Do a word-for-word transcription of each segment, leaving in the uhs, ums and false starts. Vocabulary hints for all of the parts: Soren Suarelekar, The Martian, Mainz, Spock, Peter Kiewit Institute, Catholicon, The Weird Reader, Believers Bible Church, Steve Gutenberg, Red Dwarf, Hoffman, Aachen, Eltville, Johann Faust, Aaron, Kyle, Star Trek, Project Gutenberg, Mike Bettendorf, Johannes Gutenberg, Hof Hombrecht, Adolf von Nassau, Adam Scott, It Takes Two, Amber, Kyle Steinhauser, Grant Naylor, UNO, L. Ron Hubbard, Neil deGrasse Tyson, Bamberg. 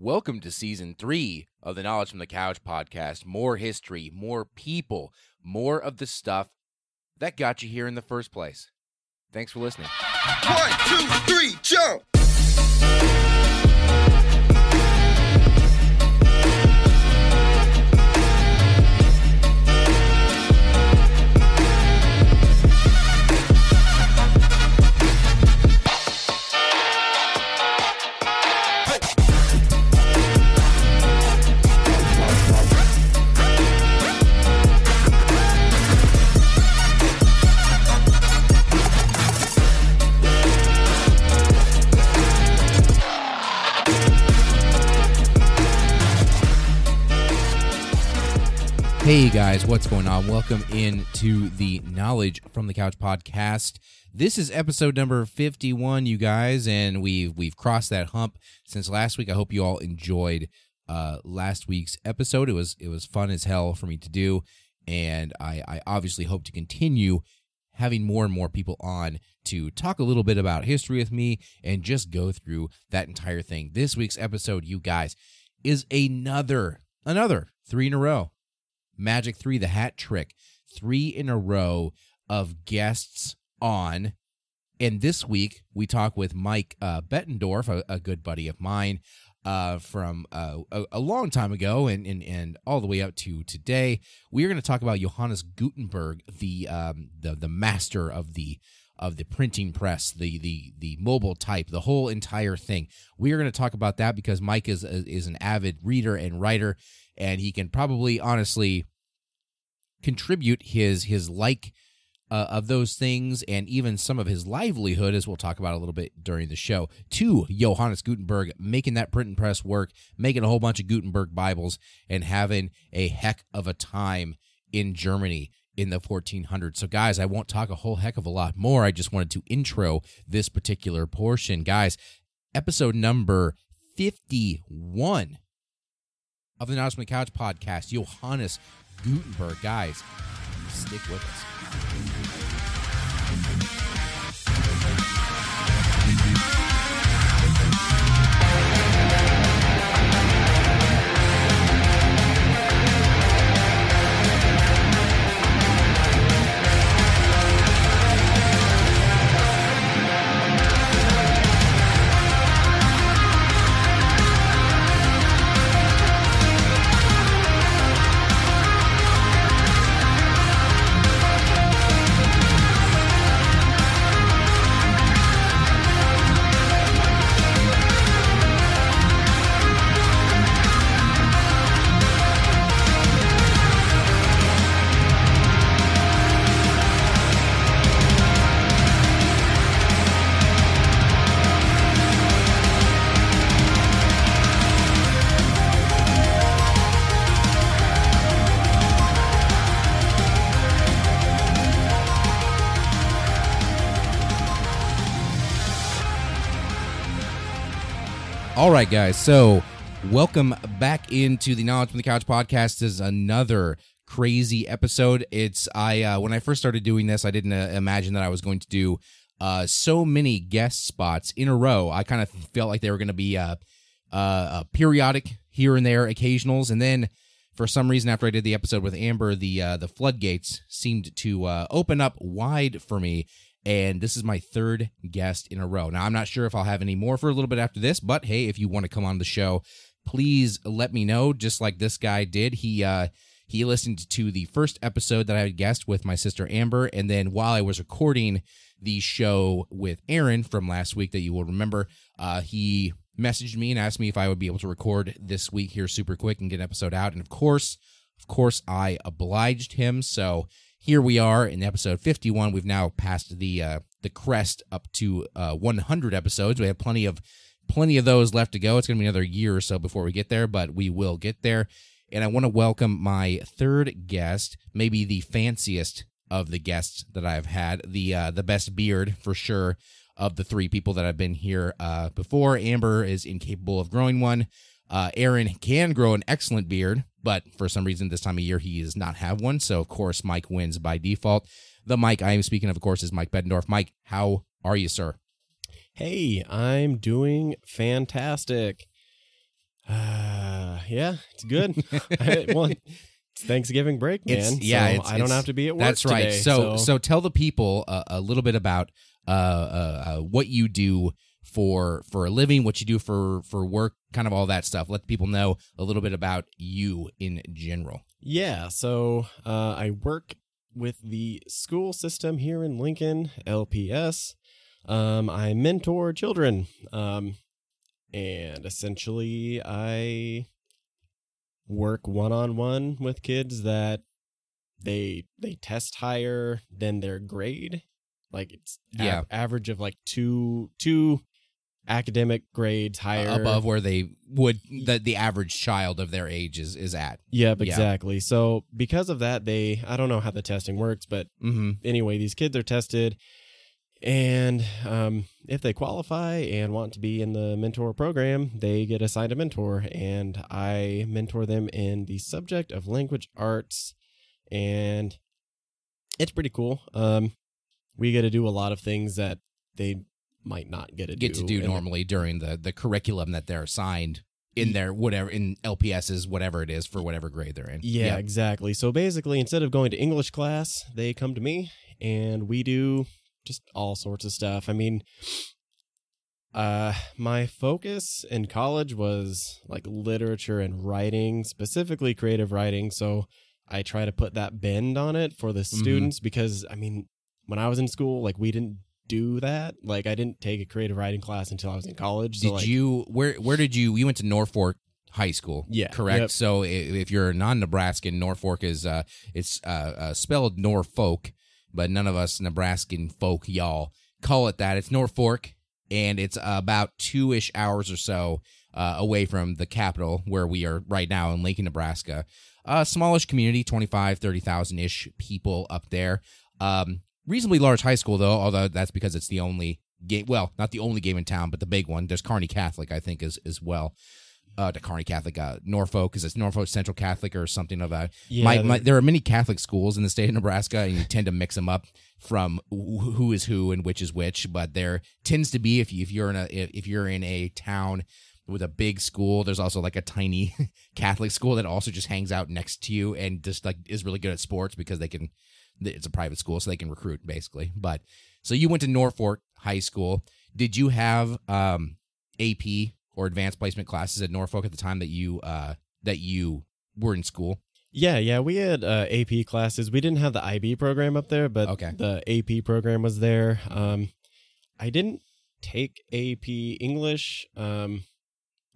Welcome to season three of the Knowledge from the Couch podcast. More history, more people, more of the stuff that got you here in the first place. Thanks for listening. One, two, three, jump! Hey guys, what's going on? Welcome in to the Knowledge from the Couch podcast. This is episode number fifty-one, you guys, and we've we've crossed that hump since last week. I hope you all enjoyed uh, last week's episode. It was it was fun as hell for me to do, and I, I obviously hope to continue having more and more people on to talk a little bit about history with me and just go through that entire thing. This week's episode, you guys, is another another three in a row. Magic three, the hat trick, three in a row of guests on. And this week, we talk with Mike uh, Bettendorf, a, a good buddy of mine uh, from uh, a, a long time ago and, and and all the way up to today. We are going to talk about Johannes Gutenberg, the um, the the master of the of the printing press, the the the mobile type, the whole entire thing. We are going to talk about that because Mike is is an avid reader and writer, and he can probably honestly contribute his his like uh, of those things and even some of his livelihood, as we'll talk about a little bit during the show, to Johannes Gutenberg, making that print and press work, making a whole bunch of Gutenberg Bibles, and having a heck of a time in Germany in the fourteen hundreds. So guys, I won't talk a whole heck of a lot more. I just wanted to intro this particular portion. Guys, episode number fifty-one of the Knowledge from the Couch podcast, Johannes Gutenberg. Guys, stick with us. All right, guys, so welcome back into the Knowledge from the Couch podcast. This is another crazy episode. It's I uh, when I first started doing this, I didn't uh, imagine that I was going to do uh, so many guest spots in a row. I kind of felt like they were going to be uh, uh, uh, periodic here and there, occasionals. And then for some reason, after I did the episode with Amber, the, uh, the floodgates seemed to uh, open up wide for me. And this is my third guest in a row. Now, I'm not sure if I'll have any more for a little bit after this, but hey, if you want to come on the show, please let me know, just like this guy did. He uh, he listened to the first episode that I had guest with my sister Amber, and then while I was recording the show with Aaron from last week that you will remember, uh, he messaged me and asked me if I would be able to record this week here super quick and get an episode out. And of course, of course, I obliged him, so here we are in episode fifty-one. We've now passed the uh, the crest up to uh, one hundred episodes. We have plenty of plenty of those left to go. It's going to be another year or so before we get there, but we will get there. And I want to welcome my third guest, maybe the fanciest of the guests that I've had, the uh, the best beard for sure of the three people that have been here uh, before. Amber is incapable of growing one. Uh, Aaron can grow an excellent beard, but for some reason this time of year, he does not have one. So, of course, Mike wins by default. The Mike I am speaking of, of course, is Mike Bettendorf. Mike, how are you, sir? Hey, I'm doing fantastic. Uh, yeah, it's good. I, well, it's Thanksgiving break, man. It's, yeah, so it's, I don't have to be at work. That's right. Today, so, so, so tell the people a, a little bit about uh, uh, uh, what you do for for a living, what you do for for work, kind of all that stuff. Let people know a little bit about you in general. Yeah. So uh, I work with the school system here in Lincoln, L P S. Um, I mentor children. Um, and essentially I work one-on-one with kids that they they test higher than their grade. Like it's yeah. a- average of like two two academic grades higher. Uh, above where they would, the, the average child of their age is, is at. Yep, exactly. Yeah. So because of that, they, I don't know how the testing works, but mm-hmm. anyway, these kids are tested. And um, if they qualify and want to be in the mentor program, they get assigned a mentor, and I mentor them in the subject of language arts, and it's pretty cool. Um, we get to do a lot of things that they might not get to get do. Get to do normally during the, the curriculum that they're assigned in their whatever, in L P S's, whatever it is for whatever grade they're in. Yeah, yep. Exactly. So basically, instead of going to English class, they come to me, and we do just all sorts of stuff. I mean, uh, my focus in college was like literature and writing, specifically creative writing. So I try to put that bend on it for the students mm-hmm. because, I mean, when I was in school, like we didn't do that. Like I didn't take a creative writing class until I was in college. So did like, you, where, where did you, you went to Norfolk High School, yeah, correct? Yep. So if you're non-Nebraskan, Norfolk is, uh, it's uh, uh, spelled Norfolk. But none of us Nebraskan folk, y'all, call it that. It's Norfolk, and it's about two-ish hours or so uh, away from the capital, where we are right now in Lincoln, Nebraska. Uh, smallish community, twenty-five, thirty thousand-ish people up there. Um, reasonably large high school, though, although that's because it's the only game. Well, not the only game in town, but the big one. There's Kearney Catholic, I think, as, as well. Uh, to Kearney Catholic, uh, Norfolk, because it's Norfolk Central Catholic or something of that. Yeah, my, my, there are many Catholic schools in the state of Nebraska, and you tend to mix them up from who is who and which is which. But there tends to be, if you, if you're in a if you're in a town with a big school, there's also like a tiny Catholic school that also just hangs out next to you and just like is really good at sports because they can. It's a private school, so they can recruit basically. But so you went to Norfolk High School. Did you have um, A P? Or advanced placement classes at Norfolk at the time that you uh, that you were in school? Yeah, yeah, we had uh, A P classes. We didn't have the I B program up there, but okay. The A P program was there. Um, I didn't take A P English. Um,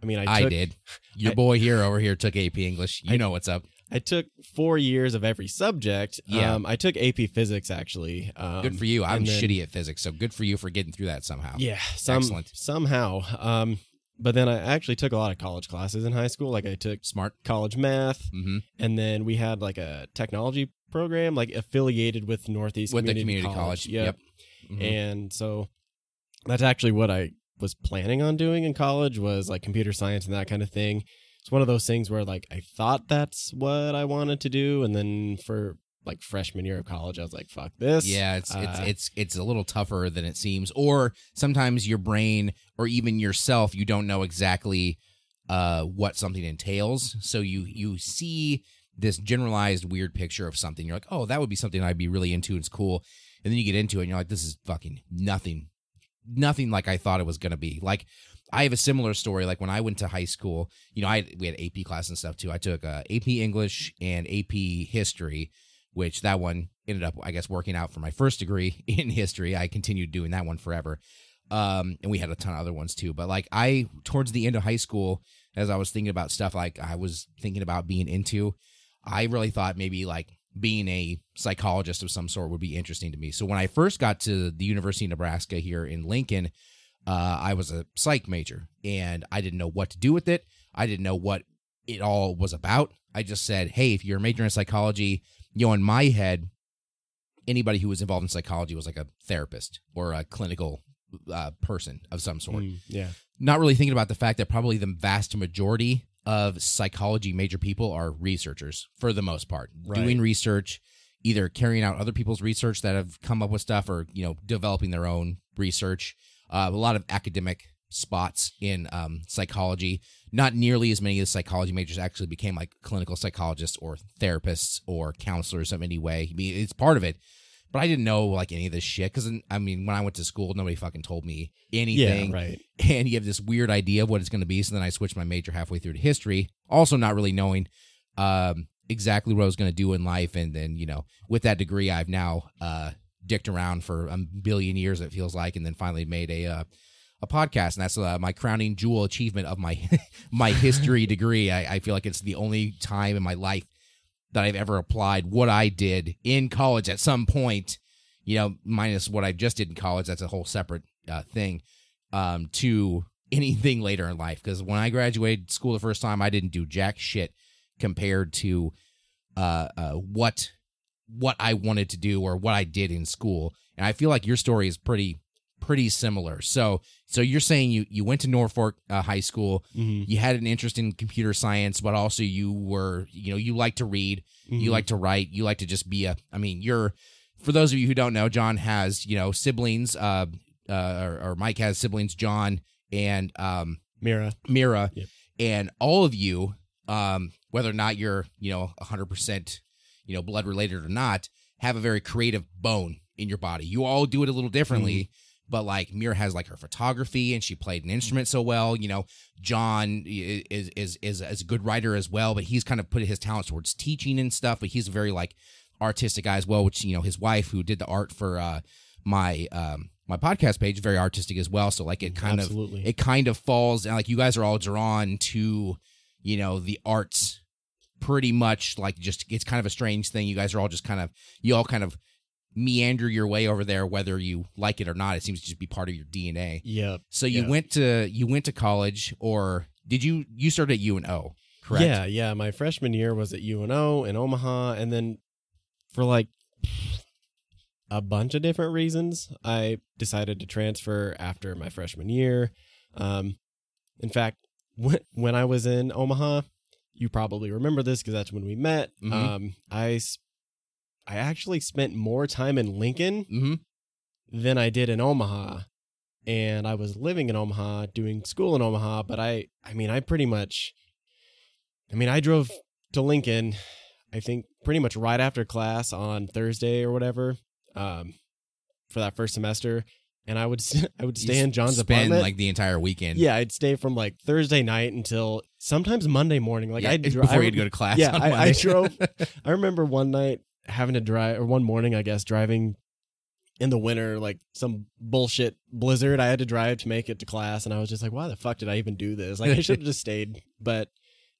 I mean, I, took, I did. Your I, boy here over here took A P English. You I, know what's up. I took four years of every subject. Yeah. Um, I took A P Physics, actually. Um, good for you. I'm then, shitty at physics, so good for you for getting through that somehow. Yeah, some, excellent. Somehow. Um, But then I actually took a lot of college classes in high school. Like I took smart college math, mm-hmm. and then we had like a technology program, like affiliated with Northeast with Community, the Community College. College. Yep. yep. Mm-hmm. And so that's actually what I was planning on doing in college was like computer science and that kind of thing. It's one of those things where like I thought that's what I wanted to do, and then for like freshman year of college, I was like, "Fuck this." Yeah, it's uh, it's it's it's a little tougher than it seems. Or sometimes your brain, or even yourself, you don't know exactly uh, what something entails. So you you see this generalized weird picture of something. You're like, "Oh, that would be something I'd be really into. It's cool." And then you get into it, and you're like, "This is fucking nothing, nothing like I thought it was gonna be." Like I have a similar story. Like when I went to high school, you know, I we had A P class and stuff too. I took uh, A P English and A P History. Which that one ended up, I guess, working out for my first degree in history. I continued doing that one forever. Um, and we had a ton of other ones too. But like I, towards the end of high school, as I was thinking about stuff like I was thinking about being into, I really thought maybe like being a psychologist of some sort would be interesting to me. So when I first got to the University of Nebraska here in Lincoln, uh, I was a psych major and I didn't know what to do with it. I didn't know what it all was about. I just said, hey, if you're a major in psychology, you know, in my head, anybody who was involved in psychology was like a therapist or a clinical uh, person of some sort. Mm, yeah. Not really thinking about the fact that probably the vast majority of psychology major people are researchers for the most part, right. Doing research, either carrying out other people's research that have come up with stuff or, you know, developing their own research. Uh, a lot of academic spots in um, psychology. Not nearly as many of the psychology majors actually became like clinical psychologists or therapists or counselors in any way. I mean, it's part of it, but I didn't know like any of this shit because I mean, when I went to school, nobody fucking told me anything. Yeah, right. And you have this weird idea of what it's going to be. So then I switched my major halfway through to history, also not really knowing um, exactly what I was going to do in life. And then, you know, with that degree, I've now uh, dicked around for a billion years, it feels like, and then finally made a. Uh, A podcast, and that's uh, my crowning jewel achievement of my my history degree. I, I feel like it's the only time in my life that I've ever applied what I did in college at some point, you know, minus what I just did in college. That's a whole separate uh, thing um, to anything later in life. Because when I graduated school the first time, I didn't do jack shit compared to uh, uh, what what I wanted to do or what I did in school. And I feel like your story is pretty. pretty similar. So, so you're saying you, you went to Norfolk uh, high school, mm-hmm. you had an interest in computer science, but also you were, you know, you like to read, mm-hmm. you like to write, you like to just be a, I mean, you're, for those of you who don't know, John has, you know, siblings, uh, uh or, or Mike has siblings, John and, um, Mira, Mira. Yep. And all of you, um, whether or not you're, you know, a hundred percent, you know, blood related or not, have a very creative bone in your body. You all do it a little differently, mm-hmm. but like Mira has like her photography and she played an instrument so well, you know, John is, is, is, is a good writer as well, but he's kind of put his talents towards teaching and stuff, but he's a very like artistic guy as well, which, you know, his wife who did the art for, uh, my, um, my podcast page, very artistic as well. So like it kind Absolutely. of, it kind of falls and like you guys are all drawn to, you know, the arts pretty much like just, it's kind of a strange thing. You guys are all just kind of, you all kind of, meander your way over there, whether you like it or not. It seems to just be part of your D N A. Yeah. So you yeah. went to you went to college, or did you you started at U N O? Correct. Yeah, yeah. My freshman year was at U N O in Omaha, and then for like a bunch of different reasons, I decided to transfer after my freshman year. Um, in fact, when when I was in Omaha, you probably remember this because that's when we met. Mm-hmm. Um, I. Sp- I actually spent more time in Lincoln mm-hmm. than I did in Omaha, and I was living in Omaha, doing school in Omaha, but I, I mean, I pretty much, I mean, I drove to Lincoln, I think pretty much right after class on Thursday or whatever, um, for that first semester. And I would, I would stay you in John's spend, apartment like the entire weekend. Yeah. I'd stay from like Thursday night until sometimes Monday morning. Like yeah, I'd dro- before I would go to class. Yeah. On I, I drove, I remember one night, having to drive, or one morning, I guess, driving in the winter, like some bullshit blizzard. I had to drive to make it to class, and I was just like, why the fuck did I even do this? Like, I should have just stayed. But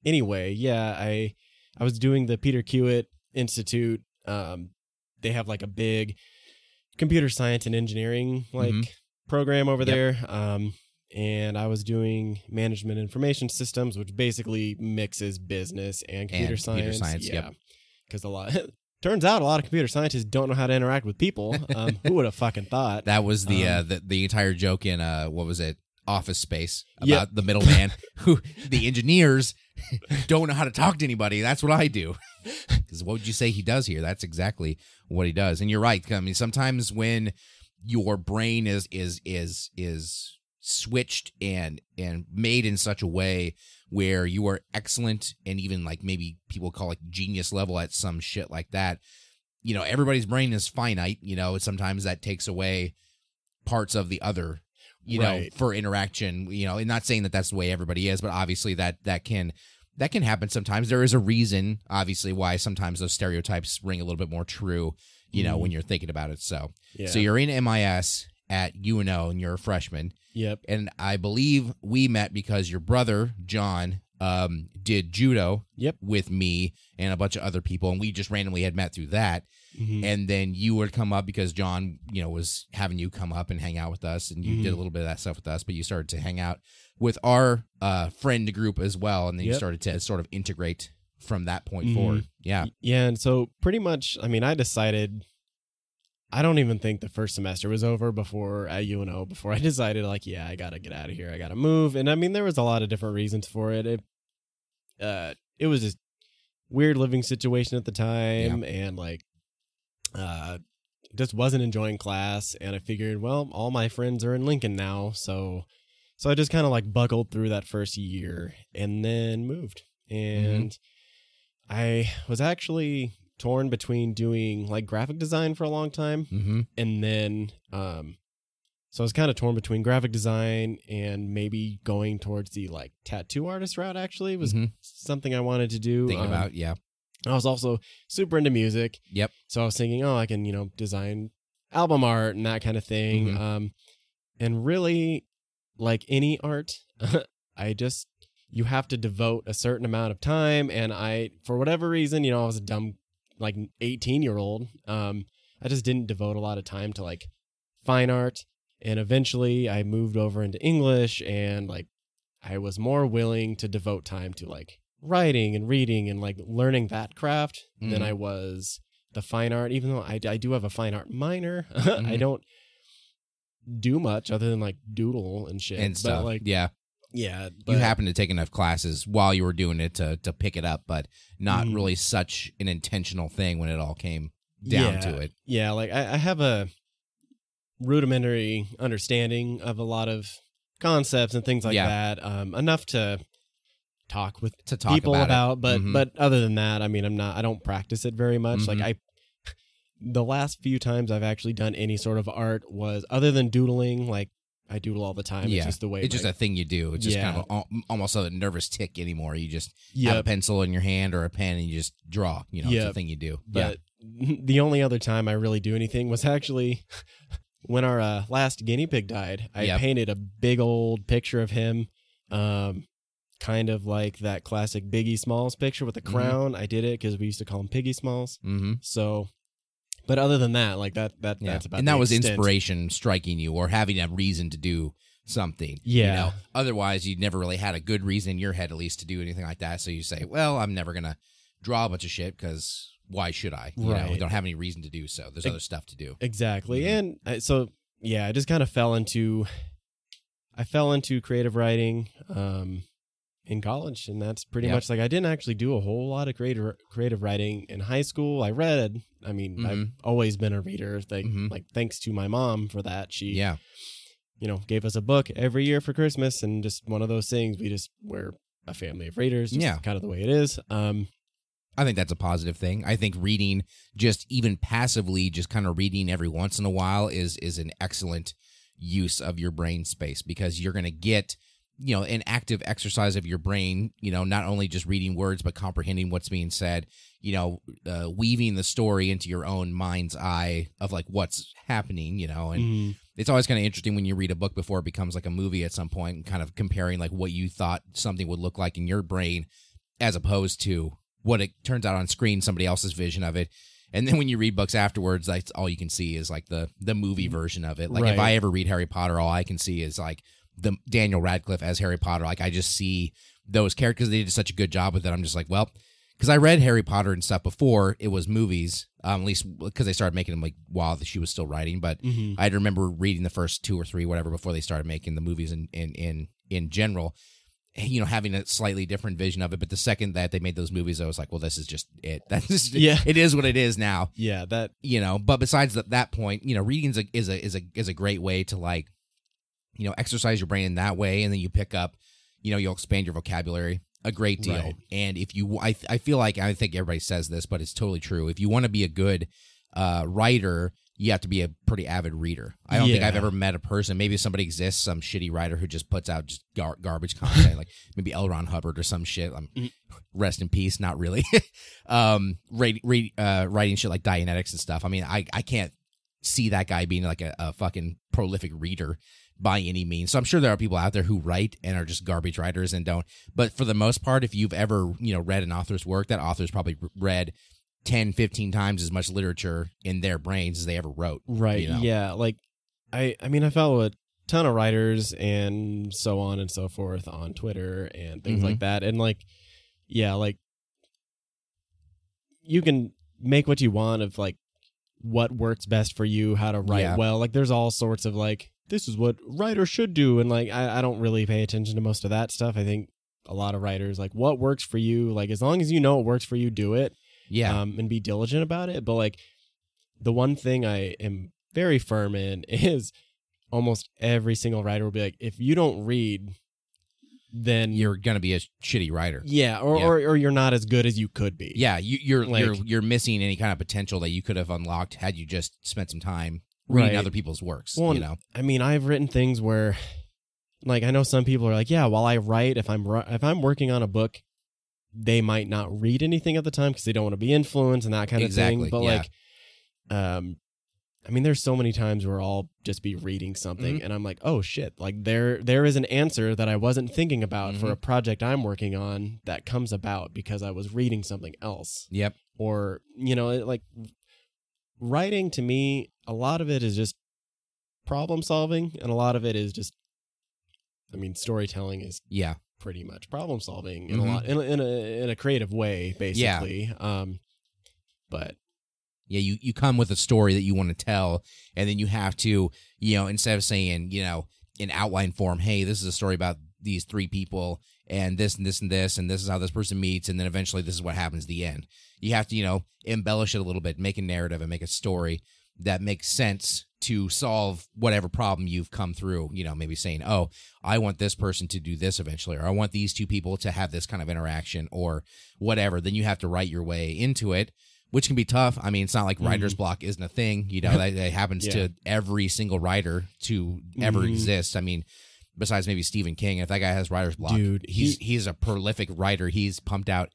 anyway, yeah, I I was doing the Peter Kiewit Institute. Um, they have like a big computer science and engineering like mm-hmm. program over yep. there. Um, and I was doing management information systems, which basically mixes business and computer and science. Computer science, yeah, because yep. a lot. Turns out a lot of computer scientists don't know how to interact with people. Um, who would have fucking thought? That was the, um, uh, the the entire joke in, uh, what was it, Office Space, about yep. the middleman. who the engineers don't know how to talk to anybody. That's what I do. Because what would you say he does here? That's exactly what he does. And you're right. I mean, sometimes when your brain is is is is switched and and made in such a way where you are excellent and even like maybe people call like genius level at some shit like that, you know, everybody's brain is finite, you know, sometimes that takes away parts of the other, you right. know, for interaction, you know, and not saying that that's the way everybody is, but obviously that, that can, that can happen sometimes. There is a reason, obviously, why sometimes those stereotypes ring a little bit more true, you mm. know, when you're thinking about it. So, yeah. so you're in M I S at U N O and you're a freshman. Yep. And I believe we met because your brother, John, um, did judo yep. with me and a bunch of other people. And we just randomly had met through that. Mm-hmm. And then you would come up because John, you know, was having you come up and hang out with us. And you mm-hmm. did a little bit of that stuff with us, but you started to hang out with our uh, friend group as well. And then yep. you started to sort of integrate from that point mm-hmm. forward. Yeah. Yeah. And so pretty much, I mean, I decided... I don't even think the first semester was over before at U N O, before I decided, like, yeah, I got to get out of here. I got to move. And I mean, there was a lot of different reasons for it. It, uh, it was just weird living situation at the time. Yeah. And like, uh, just wasn't enjoying class. And I figured, well, all my friends are in Lincoln now. So So I just kind of like buckled through that first year and then moved. And mm-hmm. I was actually torn between doing like graphic design for a long time. Mm-hmm. And then, um, so I was kind of torn between graphic design and maybe going towards the like tattoo artist route. Actually was mm-hmm. something I wanted to do. Thinking um, about, yeah. I was also super into music. Yep. So I was thinking, oh, I can, you know, design album art and that kind of thing. Mm-hmm. Um, and really, like any art, I just, you have to devote a certain amount of time. And I, for whatever reason, you know, I was a dumb, like eighteen year old. Um, I just didn't devote a lot of time to like fine art. And eventually I moved over into English, and like, I was more willing to devote time to like writing and reading and like learning that craft mm-hmm. than I was the fine art, even though I, I do have a fine art minor. mm-hmm. I don't do much other than like doodle and shit and stuff. But like, yeah. Yeah. But you happened to take enough classes while you were doing it to, to pick it up, but not mm-hmm. really such an intentional thing when it all came down yeah. to it. Yeah. Like I, I have a rudimentary understanding of a lot of concepts and things like yeah. that. Um, enough to talk with to talk people about, about but mm-hmm. but other than that, I mean, I'm not, I don't practice it very much. Mm-hmm. Like I, the last few times I've actually done any sort of art was other than doodling. Like I doodle all the time. Yeah. It's just the way it's like, just a thing you do. It's just yeah. kind of a, almost a nervous tick anymore. You just yep. have a pencil in your hand or a pen and you just draw, you know, yep. it's a thing you do. But yeah. the only other time I really do anything was actually when our uh, last guinea pig died. I yep. painted a big old picture of him. Um, kind of like that classic Biggie Smalls picture with the crown. Mm-hmm. I did it because we used to call him Piggy Smalls. Mm-hmm. So, but other than that, like that, that yeah. that's about. And that was extent. Inspiration striking you, or having a reason to do something. Yeah. You know? Otherwise, you never really had a good reason in your head, at least, to do anything like that. So you say, "Well, I'm never gonna draw a bunch of shit because why should I? You right. know, I don't have any reason to do so. There's e- other stuff to do." Exactly. Mm-hmm. And I, so, yeah, I just kind of fell into, I fell into creative writing. Um, in college, and that's pretty yep. much like I didn't actually do a whole lot of creative creative writing in high school. I read, I mean, mm-hmm. I've always been a reader. Like, mm-hmm. like thanks to my mom for that. She, yeah. you know, gave us a book every year for Christmas, and just one of those things. We just we're a family of readers. Just yeah, kind of the way it is. Um, I think that's a positive thing. I think reading, just even passively, just kind of reading every once in a while is is an excellent use of your brain space, because you're going to get, you know, an active exercise of your brain, you know, not only just reading words, but comprehending what's being said, you know, uh, weaving the story into your own mind's eye of like what's happening, you know, and mm. it's always kind of interesting when you read a book before it becomes like a movie at some point, and kind of comparing like what you thought something would look like in your brain as opposed to what it turns out on screen, somebody else's vision of it. And then when you read books afterwards, that's all you can see is like the, the movie version of it. Like right. if I ever read Harry Potter, all I can see is like the Daniel Radcliffe as Harry Potter. Like I just see those characters. They did such a good job with it. I'm just like, well, because I read Harry Potter and stuff before it was movies, um, at least because they started making them like while she was still writing. But mm-hmm. I remember reading the first two or three, whatever, before they started making the movies in, in, in, in general, you know, having a slightly different vision of it. But the second that they made those movies, I was like, well, this is just it. That's just, yeah. it is what it is now. Yeah. That, you know, but besides that, that point, you know, reading is a, is a, is a, is a great way to like, you know, exercise your brain in that way, and then you pick up, you know, you'll expand your vocabulary a great deal. Right. And if you, I, I feel like, I think everybody says this, but it's totally true. If you want to be a good uh, writer, you have to be a pretty avid reader. I don't yeah. think I've ever met a person, maybe somebody exists, some shitty writer who just puts out just gar- garbage content, like maybe L. Ron Hubbard or some shit. I'm rest in peace, not really. um, re- re- uh, writing shit like Dianetics and stuff. I mean, I, I can't see that guy being like a, a fucking prolific reader by any means. So I'm sure there are people out there who write and are just garbage writers and don't. But for the most part, if you've ever, you know, read an author's work, that author's probably read ten, fifteen times as much literature in their brains as they ever wrote. Right. You know? Yeah. Like, I, I mean, I follow a ton of writers and so on and so forth on Twitter and things mm-hmm. like that. And like, yeah, like you can make what you want of like what works best for you, how to write yeah. well. Like there's all sorts of like, this is what writers should do. And like, I, I don't really pay attention to most of that stuff. I think a lot of writers, like what works for you, like as long as you know it works for you, do it. Yeah. Um, and be diligent about it. But like the one thing I am very firm in is almost every single writer will be like, if you don't read, then you're going to be a shitty writer. Yeah, or, yeah. or or you're not as good as you could be. Yeah, you, you're like, you're you're missing any kind of potential that you could have unlocked had you just spent some time reading right. other people's works. Well, you know, I mean, I've written things where, like, I know some people are like, yeah, while I write, if I'm if I'm working on a book, they might not read anything at the time because they don't want to be influenced and that kind of exactly, thing. But yeah. like, um, I mean, there's so many times where I'll just be reading something mm-hmm. and I'm like, oh shit, like there, there is an answer that I wasn't thinking about mm-hmm. for a project I'm working on that comes about because I was reading something else. Yep. Or, you know, like writing to me, a lot of it is just problem solving and a lot of it is just, I mean, storytelling is yeah, pretty much problem solving in mm-hmm. a lot, in, in a, in a creative way, basically. Yeah. Um, but Yeah, you, you come with a story that you want to tell, and then you have to, you know, instead of saying, you know, in outline form, hey, this is a story about these three people, and this and this and this, and this is how this person meets, and then eventually this is what happens at the end. You have to, you know, embellish it a little bit, make a narrative and make a story that makes sense to solve whatever problem you've come through, you know, maybe saying, oh, I want this person to do this eventually, or I want these two people to have this kind of interaction, or whatever. Then you have to write your way into it. Which can be tough. I mean, it's not like writer's mm. block isn't a thing. You know, that, that happens yeah. to every single writer to ever mm. exist. I mean, besides maybe Stephen King, if that guy has writer's block, dude, he's he, he's a prolific writer. He's pumped out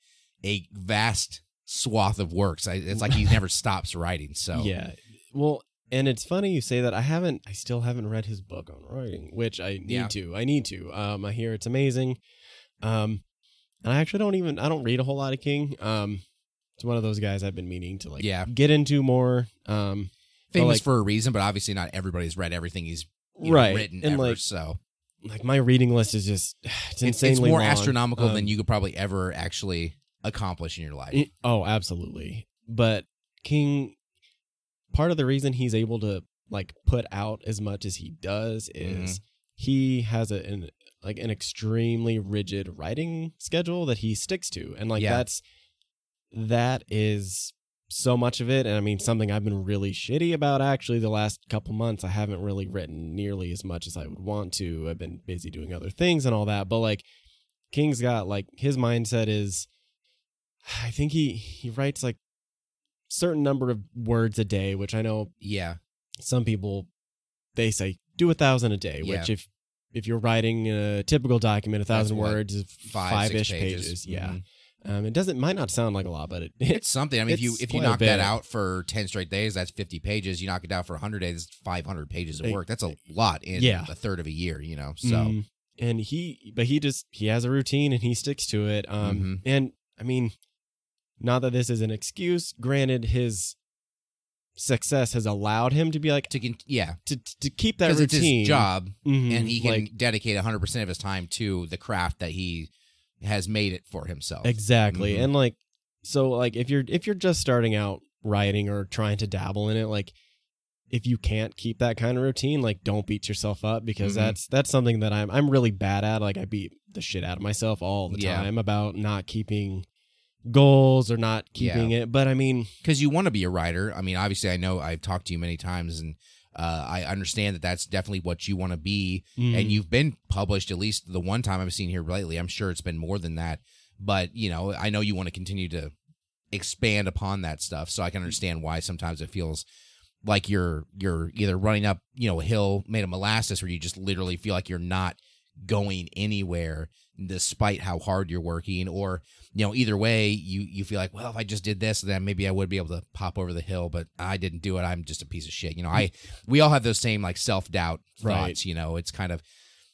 a vast swath of works. It's like he never stops writing. So yeah, well, and it's funny you say that. I haven't, I still haven't read his book on writing, which I need yeah. to. I need to. Um, I hear it's amazing. Um, and I actually don't even, I don't read a whole lot of King. Um. It's one of those guys I've been meaning to like yeah. get into more. Um, Famous like, for a reason, but obviously not everybody's read everything he's you know, right. written and ever. Like, so, like my reading list is just it's insanely it's more long. astronomical um, than you could probably ever actually accomplish in your life. It, oh, absolutely. But King, part of the reason he's able to like put out as much as he does is mm-hmm. he has a an like an extremely rigid writing schedule that he sticks to, and like yeah. that's. That is so much of it. And I mean, something I've been really shitty about actually the last couple months. I haven't really written nearly as much as I would want to. I've been busy doing other things and all that. But like King's got like his mindset is, I think he, he writes like certain number of words a day, which I know. Yeah. Some people, they say do a thousand a day, yeah. which if, if you're writing a typical document, a thousand like words, is five, five ish pages. pages. Mm-hmm. Yeah. Um, it doesn't might not sound like a lot, but it, it it's something. I mean, if you if you knock that out for ten straight days, that's fifty pages. You knock it down for one hundred days, that's five hundred pages of work. That's a lot in yeah. a third of a year, you know. So mm, and he, but he just he has a routine and he sticks to it. Um, mm-hmm. and I mean, not that this is an excuse. Granted, his success has allowed him to be like to yeah to to keep that routine. It's his job, mm-hmm, and he can like, dedicate one hundred percent of his time to the craft that he. Has made it for himself. Exactly. Mm-hmm. And like, so like if you're, if you're just starting out writing or trying to dabble in it, like if you can't keep that kind of routine, like don't beat yourself up because mm-hmm. that's, that's something that I'm, I'm really bad at. Like I beat the shit out of myself all the yeah. time about not keeping goals or not keeping yeah. it. But I mean, cause you want to be a writer. I mean, obviously I know I've talked to you many times and, Uh, I understand that that's definitely what you want to be, mm. and you've been published at least the one time I've seen here lately. I'm sure it's been more than that, but you know, I know you want to continue to expand upon that stuff. So I can understand why sometimes it feels like you're you're either running up, you know, a hill made of molasses, or you just literally feel like you're not going anywhere, despite how hard you're working. Or you know, either way, you you feel like, well, if I just did this, then maybe I would be able to pop over the hill. But I didn't do it. I'm just a piece of shit. You know, I we all have those same like self doubt thoughts. Right. You know, it's kind of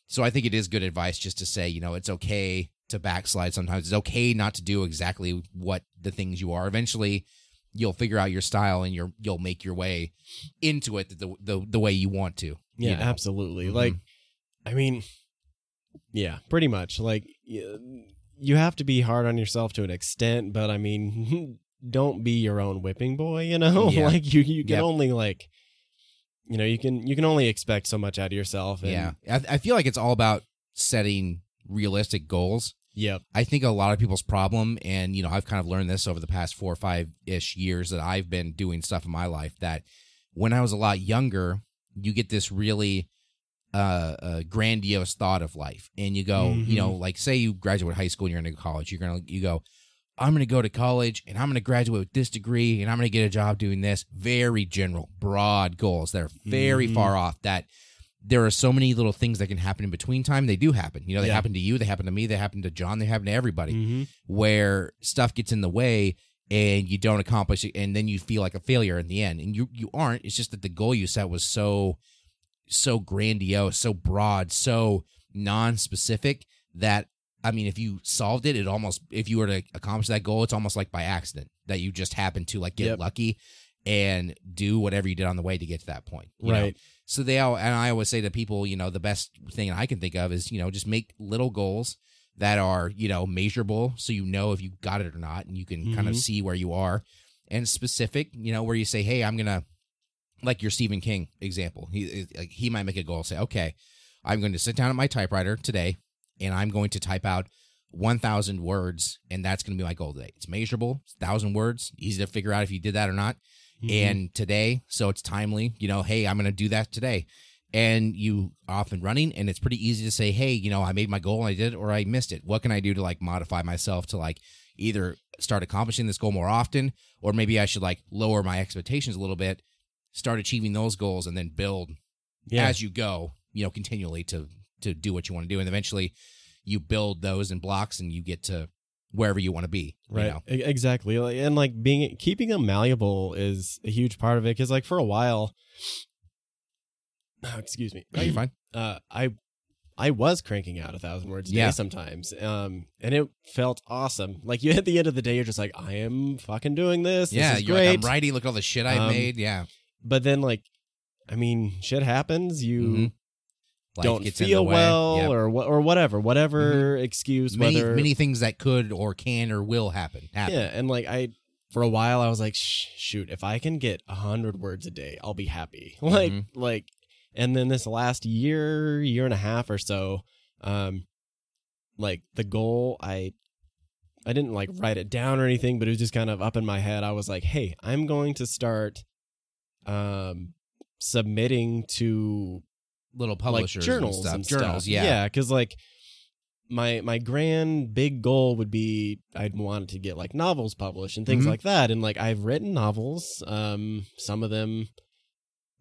so. I think it is good advice just to say, you know, it's okay to backslide sometimes. It's okay not to do exactly what the things you are. Eventually, you'll figure out your style and your you'll make your way into it the the, the way you want to. Yeah, you know? Absolutely. Mm-hmm. Like, I mean. Yeah, pretty much. Like, you have to be hard on yourself to an extent, but I mean, don't be your own whipping boy, you know? Yeah. Like, you, you can yep. only, like, you know, you can you can only expect so much out of yourself. And yeah. I, I feel like it's all about setting realistic goals. Yeah. I think a lot of people's problem, and, you know, I've kind of learned this over the past four or five-ish years that I've been doing stuff in my life, that when I was a lot younger, you get this really uh, a grandiose thought of life, and you go, mm-hmm. you know, like say you graduate high school and you're in college, you're gonna you go, I'm gonna go to college and I'm gonna graduate with this degree and I'm gonna get a job doing this. Very general, broad goals that are very mm-hmm. far off. That there are so many little things that can happen in between time. They do happen. You know, they yeah. happen to you, they happen to me, they happen to John, they happen to everybody, mm-hmm. where stuff gets in the way and you don't accomplish it, and then you feel like a failure in the end. And you you aren't. It's just that the goal you set was so so grandiose, so broad, so non-specific that, I mean, if you solved it, it almost, if you were to accomplish that goal, it's almost like by accident that you just happen to like get yep. lucky and do whatever you did on the way to get to that point. You right. know? So they all, and I always say to people, you know, the best thing I can think of is, you know, just make little goals that are, you know, measurable. So, you know, if you got it or not, and you can mm-hmm. kind of see where you are, and specific, you know, where you say, hey, I'm going to, like your Stephen King example, he, he might make a goal, say, okay, I'm going to sit down at my typewriter today and I'm going to type out one thousand words, and that's going to be my goal today. It's measurable, it's one thousand words, easy to figure out if you did that or not. Mm-hmm. And today, so it's timely, you know, hey, I'm going to do that today. And you off and running, and it's pretty easy to say, hey, you know, I made my goal, and I did it, or I missed it. What can I do to like modify myself to like either start accomplishing this goal more often, or maybe I should like lower my expectations a little bit, start achieving those goals, and then build yeah. as you go, you know, continually to to do what you want to do. And eventually you build those in blocks and you get to wherever you want to be. Right. You know? Exactly. And like being, keeping them malleable is a huge part of it. Cause like for a while, excuse me. No, you're fine. Uh, I, I was cranking out a thousand words a yeah. day sometimes. Um, and it felt awesome. Like you at the end of the day, you're just like, I am fucking doing this. Yeah. This is you're great. Like, I'm writing. Look at all the shit I um, made. Yeah. But then like, I mean, shit happens. You, mm-hmm. Life don't feel well yep. or or whatever, whatever mm-hmm. excuse, many, whether... Many things that could or can or will happen. happen. Yeah, and like I, for a while I was like, Sh- shoot, if I can get one hundred words a day, I'll be happy. Like, mm-hmm. like, and then this last year, year and a half or so, um, like the goal, I, I didn't like write it down or anything, but it was just kind of up in my head. I was like, hey, I'm going to start um, submitting to... little publishers, like journals and stuff. And journals, stuff. yeah, yeah. Because like my my grand big goal would be I'd want to get like novels published and things mm-hmm. like that. And like I've written novels, um, some of them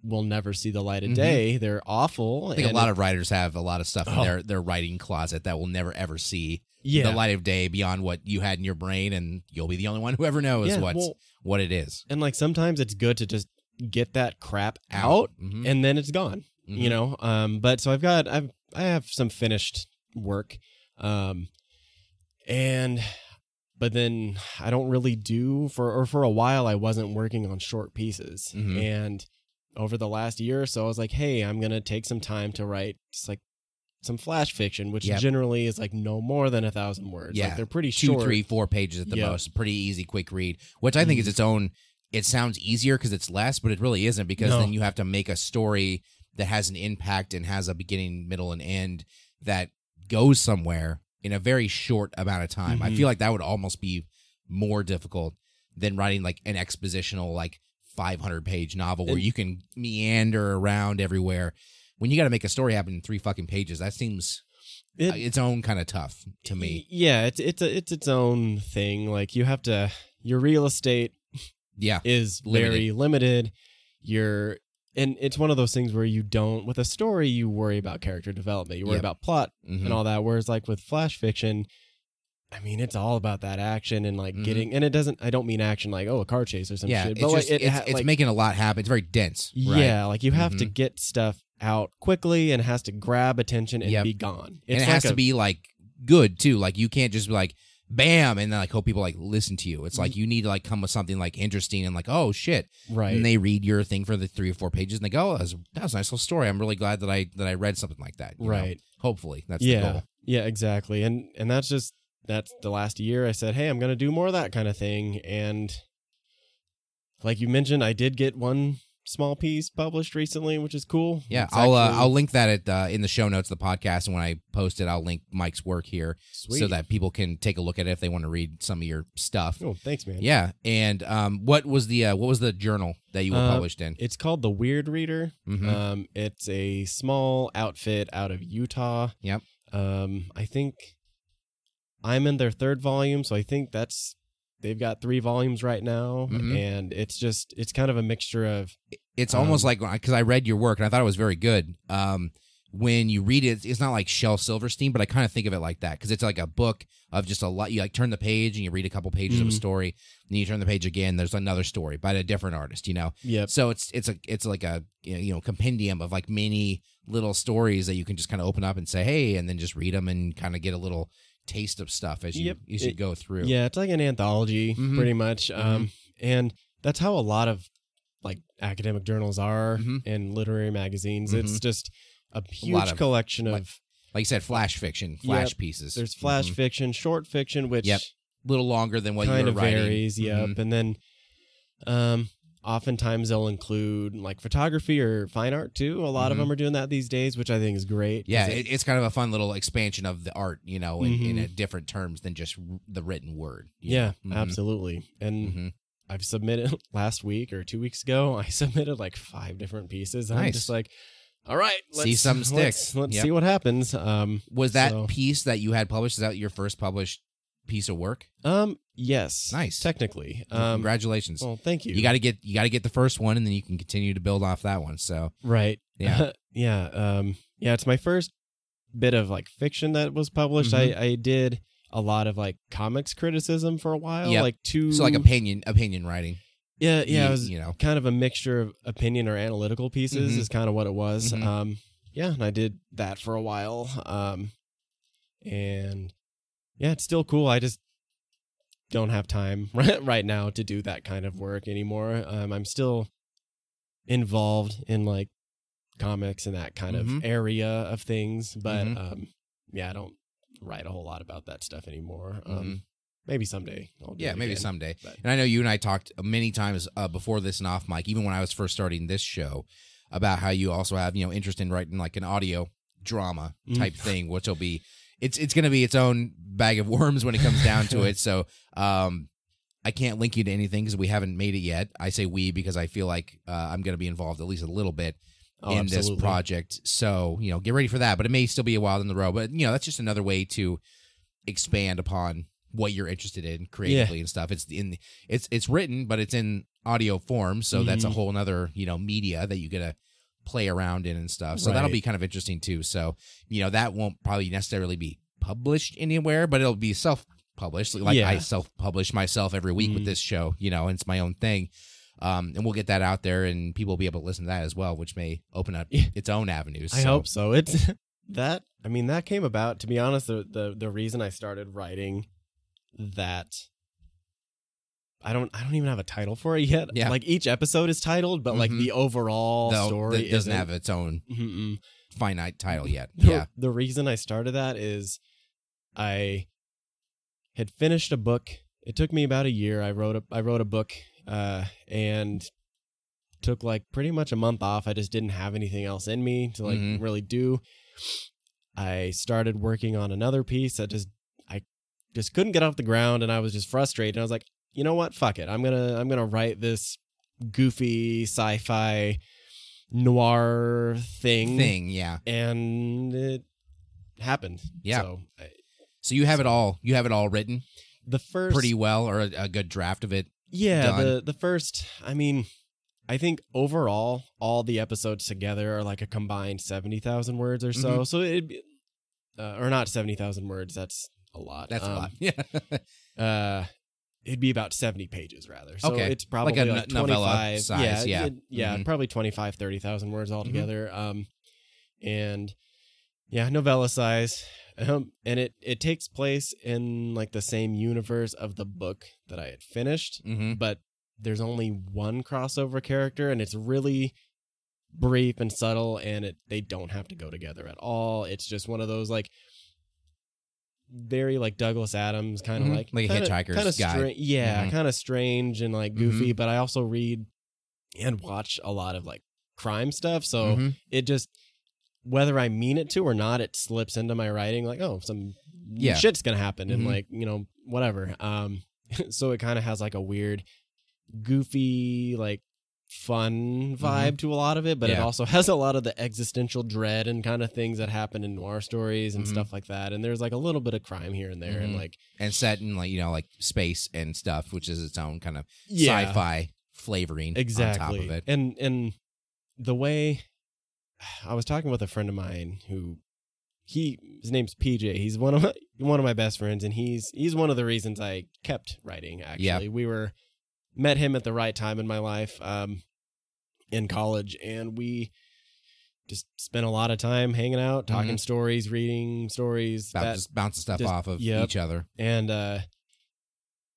will never see the light of mm-hmm. day. They're awful. I think and a lot it, of writers have a lot of stuff in oh. their their writing closet that will never ever see yeah. the light of day beyond what you had in your brain, and you'll be the only one who ever knows yeah, what's well, what it is. And like sometimes it's good to just get that crap out, mm-hmm. and then it's gone. Mm-hmm. You know, um, but so I've got, I've, I have some finished work, um, and, but then I don't really do for, or for a while I wasn't working on short pieces. Mm-hmm. And over the last year or so, I was like, hey, I'm going to take some time to write just like some flash fiction, which yep. generally is like no more than a thousand words. Yeah. Like they're pretty short. Two, three, four pages at the yep. most, pretty easy, quick read, which I think mm-hmm. is its own, it sounds easier because it's less, but it really isn't because no. then you have to make a story that has an impact and has a beginning, middle, and end that goes somewhere in a very short amount of time. Mm-hmm. I feel like that would almost be more difficult than writing like an expositional, like five hundred page novel where you can meander around everywhere. When you got to make a story happen in three fucking pages, that seems it, uh, its own kind of tough to me. Yeah, it's it's a, it's its own thing. Like you have to, your real estate yeah, is very limited. limited. Your And it's one of those things where you don't, with a story, you worry about character development. You worry yep. about plot mm-hmm. and all that. Whereas like with flash fiction, I mean, it's all about that action and like mm-hmm. getting, and it doesn't, I don't mean action like, oh, a car chase or some yeah, shit. But it's, like, just, it, it's, ha- it's like, making a lot happen. It's very dense. Right? Yeah. Like you have mm-hmm. to get stuff out quickly and it has to grab attention and yep. be gone. It's and it like has a, to be like good too. Like you can't just be like, bam, and then like hope people like listen to you. It's like you need to like come with something like interesting and like, oh shit, right? And they read your thing for the three or four pages and they go, oh, that was, that was a nice little story. I'm really glad that I that I read something like that, you right? know? Hopefully, that's yeah, the goal. yeah, exactly. And and that's just that's the last year. I said, hey, I'm gonna do more of that kind of thing. And like you mentioned, I did get one small piece published recently, which is cool. Yeah, it's I'll actually... uh, I'll link that at uh, in the show notes of the podcast, and when I post it, I'll link Mike's work here. Sweet. So that people can take a look at it if they want to read some of your stuff. Oh, thanks, man. Yeah, and um, what was the uh, what was the journal that you were uh, published in? It's called The Weird Reader. Mm-hmm. Um, it's a small outfit out of Utah. Yep. Um, I think I'm in their third volume, so I think that's. They've got three volumes right now, mm-hmm. and it's just, it's kind of a mixture of... It's um, almost like, because I read your work, and I thought it was very good. Um, when you read it, it's not like Shel Silverstein, but I kind of think of it like that, because it's like a book of just a lot, you like turn the page, and you read a couple pages mm-hmm. of a story, and you turn the page again, there's another story by a different artist, you know? Yep. So it's it's a it's like a, you know, compendium of like many little stories that you can just kind of open up and say, hey, and then just read them and kind of get a little... taste of stuff as you yep. as you it, go through. Yeah, it's like an anthology, mm-hmm. pretty much. Mm-hmm. Um, and that's how a lot of like academic journals are mm-hmm. and literary magazines. Mm-hmm. It's just a huge a of, collection of, like, like you said, flash fiction, flash yep, pieces. There's flash mm-hmm. fiction, short fiction, which yep. a little longer than what kind you were writing. Kind of varies. Yep, mm-hmm. and then um, oftentimes they'll include like photography or fine art too. A lot mm-hmm. of them are doing that these days, which I think is great. Yeah, it, it's kind of a fun little expansion of the art, you know, in, mm-hmm. in a different terms than just the written word. Yeah, mm-hmm. absolutely. And mm-hmm. I've submitted last week or two weeks ago, I submitted like five different pieces. And nice. I'm just like, all right, let's see some sticks. Let's, let's yep. see what happens. Um, Was that so. piece that you had published, is that your first published piece of work? Um, yes. Nice. Technically. Um, Congratulations. Well, thank you. You got to get you got to get the first one, and then you can continue to build off that one. So right. Yeah. Uh, yeah. Um. Yeah. It's my first bit of like fiction that was published. Mm-hmm. I I did a lot of like comics criticism for a while. Yep. Like two. So like opinion opinion writing. Yeah. Yeah. You, it was you know kind of a mixture of opinion or analytical pieces mm-hmm. is kind of what it was. Mm-hmm. Um. Yeah. And I did that for a while. Um. And. Yeah, it's still cool. I just don't have time right, right now to do that kind of work anymore. Um, I'm still involved in like comics and that kind mm-hmm. of area of things, but mm-hmm. um, yeah, I don't write a whole lot about that stuff anymore. Um, mm-hmm. Maybe someday. I'll do yeah, it maybe again, someday. But. And I know you and I talked many times uh, before this and off mic, even when I was first starting this show, about how you also have you know interest in writing like an audio drama type mm-hmm. thing, which will be. It's it's going to be its own bag of worms when it comes down to it. So um, I can't link you to anything because we haven't made it yet. I say we because I feel like uh, I'm going to be involved at least a little bit oh, in absolutely. this project. So, you know, get ready for that. But it may still be a while in the row. But, you know, that's just another way to expand upon what you're interested in creatively yeah. and stuff. It's in it's it's written, but it's in audio form. So mm-hmm. that's a whole other, you know, media that you get to play around in and stuff. So right. that'll be kind of interesting too. So, you know, that won't probably necessarily be published anywhere, but it'll be self-published. Like yeah. I self-publish myself every week mm-hmm. with this show, you know, and it's my own thing. Um, and we'll get that out there and people will be able to listen to that as well, which may open up its own avenues. So. I hope so. It's that, I mean, that came about, to be honest, the, the, the reason I started writing that I don't I don't even have a title for it yet. Yeah. Like each episode is titled, but like mm-hmm. the overall the, story it doesn't isn't... have its own Mm-mm. finite title yet. The, yeah. The reason I started that is I had finished a book. It took me about a year. I wrote a I wrote a book uh, and took like pretty much a month off. I just didn't have anything else in me to like mm-hmm. really do. I started working on another piece that just I just couldn't get off the ground, and I was just frustrated. I was like, you know what? Fuck it. I'm gonna I'm gonna write this goofy sci-fi noir thing. Thing, yeah. And it happened. Yeah. So, I, so you have so it all. You have it all written. The first pretty well, or a, a good draft of it. Yeah. Done. The the first. I mean, I think overall, all the episodes together are like a combined seventy thousand words or so. Mm-hmm. So it, uh, or not seventy thousand words. That's a lot. That's um, a lot. Yeah. uh. It'd be about seventy pages, rather. So okay. it's probably like a like novella size, yeah. Yeah, it, yeah mm-hmm. probably twenty-five, thirty thousand words altogether. Mm-hmm. Um, and yeah, novella size. Um, and it, it takes place in like the same universe of the book that I had finished, mm-hmm. but there's only one crossover character, and it's really brief and subtle, and it they don't have to go together at all. It's just one of those like... very like Douglas Adams kind of mm-hmm. like like a hitchhiker's guy. Stra- yeah, mm-hmm. kind of strange and like goofy, mm-hmm. but I also read and watch a lot of like crime stuff. So mm-hmm. it just, whether I mean it to or not, it slips into my writing like, oh, some yeah. shit's going to happen. Mm-hmm. And like, you know, whatever. Um, so it kind of has like a weird, goofy, like fun vibe mm-hmm. to a lot of it, but yeah. it also has a lot of the existential dread and kind of things that happen in noir stories and mm-hmm. stuff like that. And there's like a little bit of crime here and there mm-hmm. and like, and set in like, you know, like space and stuff, which is its own kind of yeah. sci-fi flavoring exactly. on top of it. And, and the way I was talking with a friend of mine who he, his name's P J. He's one of my, one of my best friends. And he's, he's one of the reasons I kept writing. Actually, yeah. we were, met him at the right time in my life, um, in college, and we just spent a lot of time hanging out, talking mm-hmm. stories, reading stories, Bounce, that, just bouncing stuff just, off of yep. each other. And uh,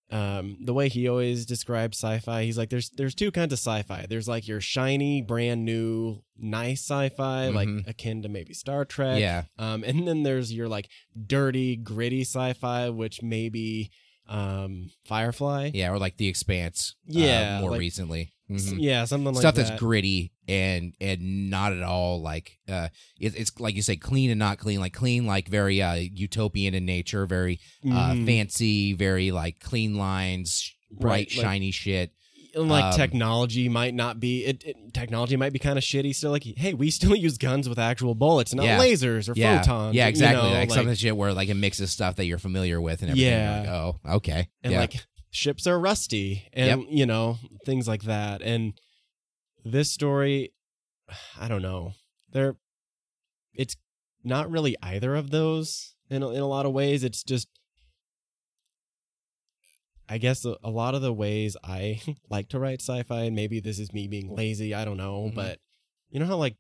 um, the way he always describes sci-fi, he's like, "There's there's two kinds of sci-fi. There's like your shiny, brand new, nice sci-fi, mm-hmm. like akin to maybe Star Trek. Yeah. Um, and then there's your like dirty, gritty sci-fi, which maybe." Um, Firefly, yeah, or like The Expanse, yeah, uh, more like, recently, mm-hmm. yeah, something like stuff that. That's gritty and and not at all like uh, it, it's like you say, clean and not clean, like clean, like very uh, utopian in nature, very uh, mm. fancy, very like clean lines, bright, right, shiny like, shit. Like um, technology might not be it, it technology might be kind of shitty still, like, hey, we still use guns with actual bullets, not yeah. lasers or yeah. photons. Yeah, exactly. You know, like, like some of the shit where like it mixes stuff that you're familiar with and everything. Yeah. Like, oh, okay. And yeah. like ships are rusty and yep. you know, things like that. And this story, I don't know. There it's not really either of those in a, in a lot of ways. It's just I guess a lot of the ways I like to write sci-fi, and maybe this is me being lazy, I don't know, mm-hmm. but you know how like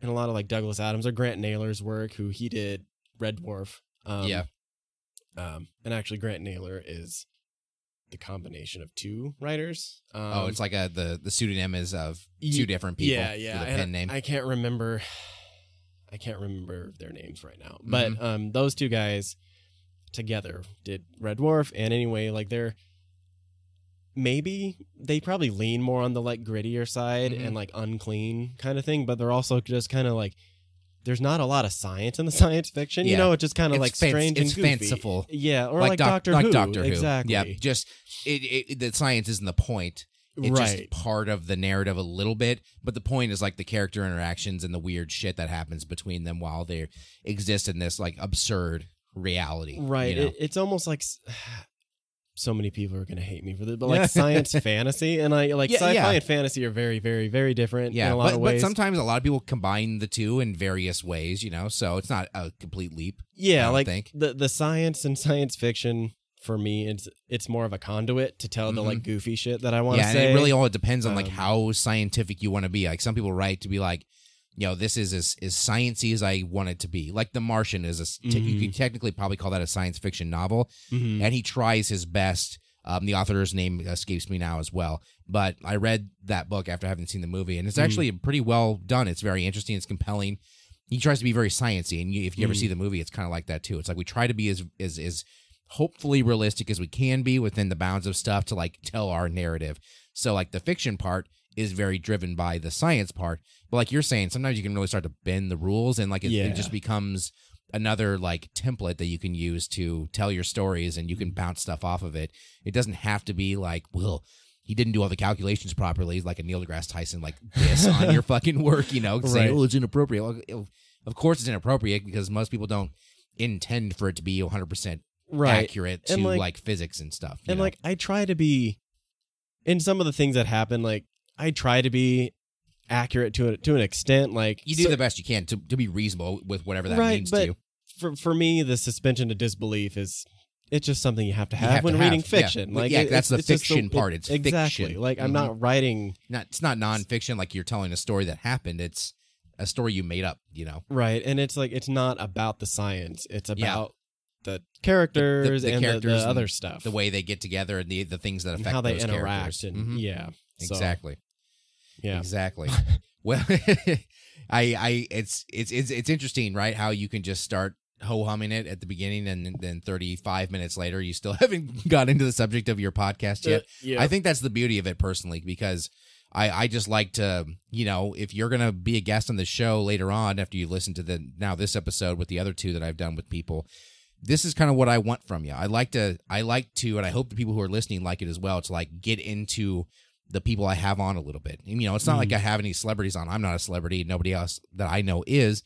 in a lot of like Douglas Adams or Grant Naylor's work, who he did Red Dwarf. Um, yeah. Um, and actually Grant Naylor is the combination of two writers. Um, oh, it's like a, the, the pseudonym is of two y- different people. Yeah, yeah. With a pen name. I can't remember. I can't remember their names right now, mm-hmm. but um, those two guys together did Red Dwarf, and anyway, like they're maybe they probably lean more on the like grittier side mm-hmm. and like unclean kind of thing, but they're also just kind of like there's not a lot of science in the science fiction, yeah. you know, it's just kind of like fan- strange it's and goofy. fanciful, yeah, or like, like, doc- Doctor, like Who. Doctor Who, exactly, yeah, just it, it the science isn't the point. It's right. just part of the narrative a little bit, but the point is like the character interactions and the weird shit that happens between them while they exist in this like absurd reality, right? You know? it, it's almost like so many people are gonna hate me for this, but like science fantasy and I like yeah, sci-fi yeah. and fantasy are very, very, very different. Yeah, in a lot but, of ways. But sometimes a lot of people combine the two in various ways, you know. So it's not a complete leap. Yeah, I don't like think. the the science and science fiction for me, it's it's more of a conduit to tell mm-hmm. the like goofy shit that I want to yeah, say. Yeah, it really all depends on um, like how scientific you want to be. Like some people write to be like, you know, this is as, as sciencey as I want it to be. Like The Martian is, a, mm-hmm. you could technically probably call that a science fiction novel, mm-hmm. and he tries his best. Um, the author's name escapes me now as well, but I read that book after having seen the movie, and it's mm-hmm. actually pretty well done. It's very interesting. It's compelling. He tries to be very sciencey, and you, if you mm-hmm. ever see the movie, it's kind of like that too. It's like we try to be as as as hopefully realistic as we can be within the bounds of stuff to like tell our narrative. So like the fiction part is very driven by the science part, but like you're saying, sometimes you can really start to bend the rules, and like it, yeah. it just becomes another like template that you can use to tell your stories, and you can bounce stuff off of it. It doesn't have to be like, well, he didn't do all the calculations properly, like a Neil deGrasse Tyson like this on your fucking work, you know, right. saying, oh, it's inappropriate. Well, it, of course it's inappropriate because most people don't intend for it to be one hundred percent right. accurate to like, like physics and stuff. And know? Like I try to be, in some of the things that happen, like I try to be accurate to a, to an extent. Like you do so, the best you can to, to be reasonable with whatever that right, means but to you. For for me, the suspension of disbelief is it's just something you have to have, have when to reading have. Fiction. Yeah. Like yeah, it, that's the fiction the, part. It's exactly fiction. Like I'm mm-hmm. not writing. Not it's not nonfiction. Like you're telling a story that happened. It's a story you made up. You know. Right, and it's like it's not about the science. It's about. Yeah. the characters the, the, the and characters the, the other and stuff. The way they get together and the, the things that affect and how they those interact. Characters. And, mm-hmm. Yeah. So. Exactly. Yeah. Exactly. Well, I, I, it's, it's, it's, it's interesting, right? How you can just start ho-humming it at the beginning, and then thirty-five minutes later, you still haven't got into the subject of your podcast yet. Uh, yeah. I think that's the beauty of it personally, because I, I just like to, you know, if you're going to be a guest on the show later on after you listen to the now this episode with the other two that I've done with people, this is kind of what I want from you. I like to, I like to, and I hope the people who are listening like it as well, to like get into the people I have on a little bit. And, you know, it's not mm. like I have any celebrities on. I'm not a celebrity. Nobody else that I know is.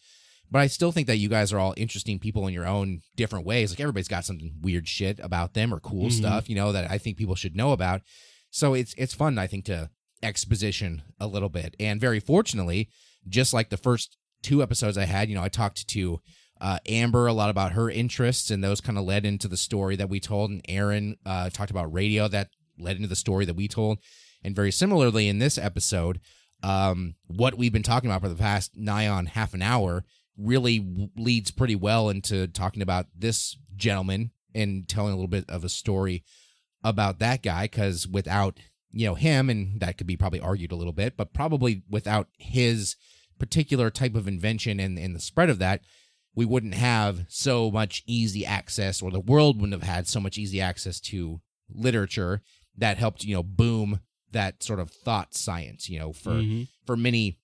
But I still think that you guys are all interesting people in your own different ways. Like everybody's got something weird shit about them or cool mm-hmm. stuff, you know, that I think people should know about. So it's it's fun, I think, to exposition a little bit. And very fortunately, just like the first two episodes I had, you know, I talked to uh, Amber a lot about her interests, and those kind of led into the story that we told. And Aaron uh, talked about radio. That led into the story that we told. And very similarly in this episode, um, what we've been talking about for the past nigh on half an hour really leads pretty well into talking about this gentleman and telling a little bit of a story about that guy, because without, you know, him, and that could be probably argued a little bit, but probably without his particular type of invention and, and the spread of that, we wouldn't have so much easy access, or the world wouldn't have had so much easy access to literature that helped, you know, boom that sort of thought science, you know, for mm-hmm. for many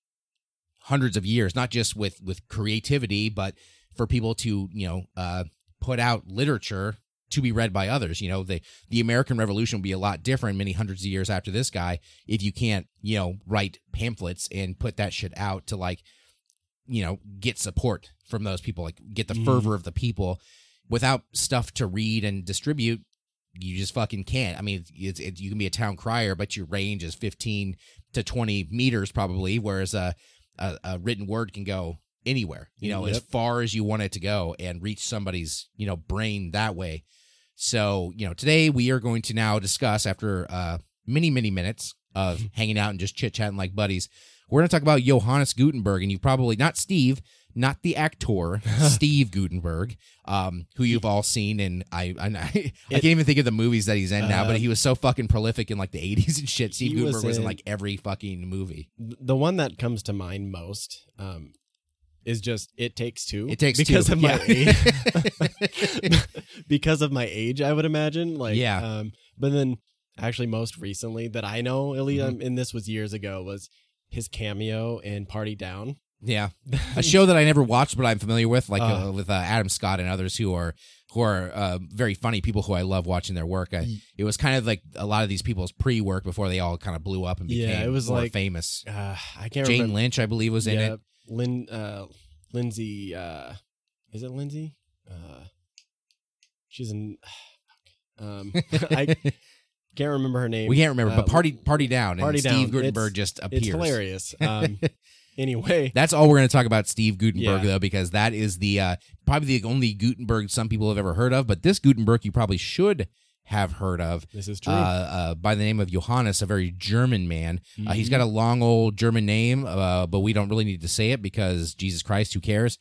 hundreds of years, not just with, with creativity, but for people to, you know, uh, put out literature to be read by others. You know, the, the American Revolution would be a lot different many hundreds of years after this guy if you can't, you know, write pamphlets and put that shit out to, like, you know, get support from those people, like get the mm. fervor of the people. Without stuff to read and distribute, you just fucking can't. I mean, it's, it's, you can be a town crier, but your range is fifteen to twenty meters probably, whereas a, a, a written word can go anywhere, you know, yep. as far as you want it to go and reach somebody's, you know, brain that way. So, you know, today we are going to now discuss, after uh, many, many minutes of hanging out and just chit-chatting like buddies, we're going to talk about Johannes Gutenberg. And you probably, not Steve, not the actor, Steve Gutenberg, um, who you've all seen. And I I, I it, can't even think of the movies that he's in uh, now, but he was so fucking prolific in like the eighties and shit. Steve Gutenberg was in, was in like every fucking movie. The one that comes to mind most um, is just It Takes Two. It Takes because Two. Of my yeah. age. Because of my age, I would imagine. Like, yeah. Um, but then actually most recently that I know, at least, mm-hmm. and this was years ago, was his cameo in Party Down. Yeah, a show that I never watched, but I'm familiar with, like uh, uh, with uh, Adam Scott and others who are who are uh, very funny people who I love watching their work. I, it was kind of like a lot of these people's pre-work before they all kind of blew up and became yeah, it was more like, famous. Uh, I can't Jane remember. Lynch, I believe, was yeah, in it. Lin, uh, Lindsay, uh, is it Lindsay? Uh, she's in. Um, I can't remember her name. We can't remember, uh, but Party Party Down. Party and Down. Steve Gutenberg it's, just appears. It's hilarious. Um, Anyway, that's all we're going to talk about Steve Gutenberg, yeah. though, because that is the uh, probably the only Gutenberg some people have ever heard of. But this Gutenberg you probably should have heard of. This is true. Uh, uh, by the name of Johannes, a very German man. Mm-hmm. Uh, he's got a long old German name, uh, but we don't really need to say it because Jesus Christ, who cares?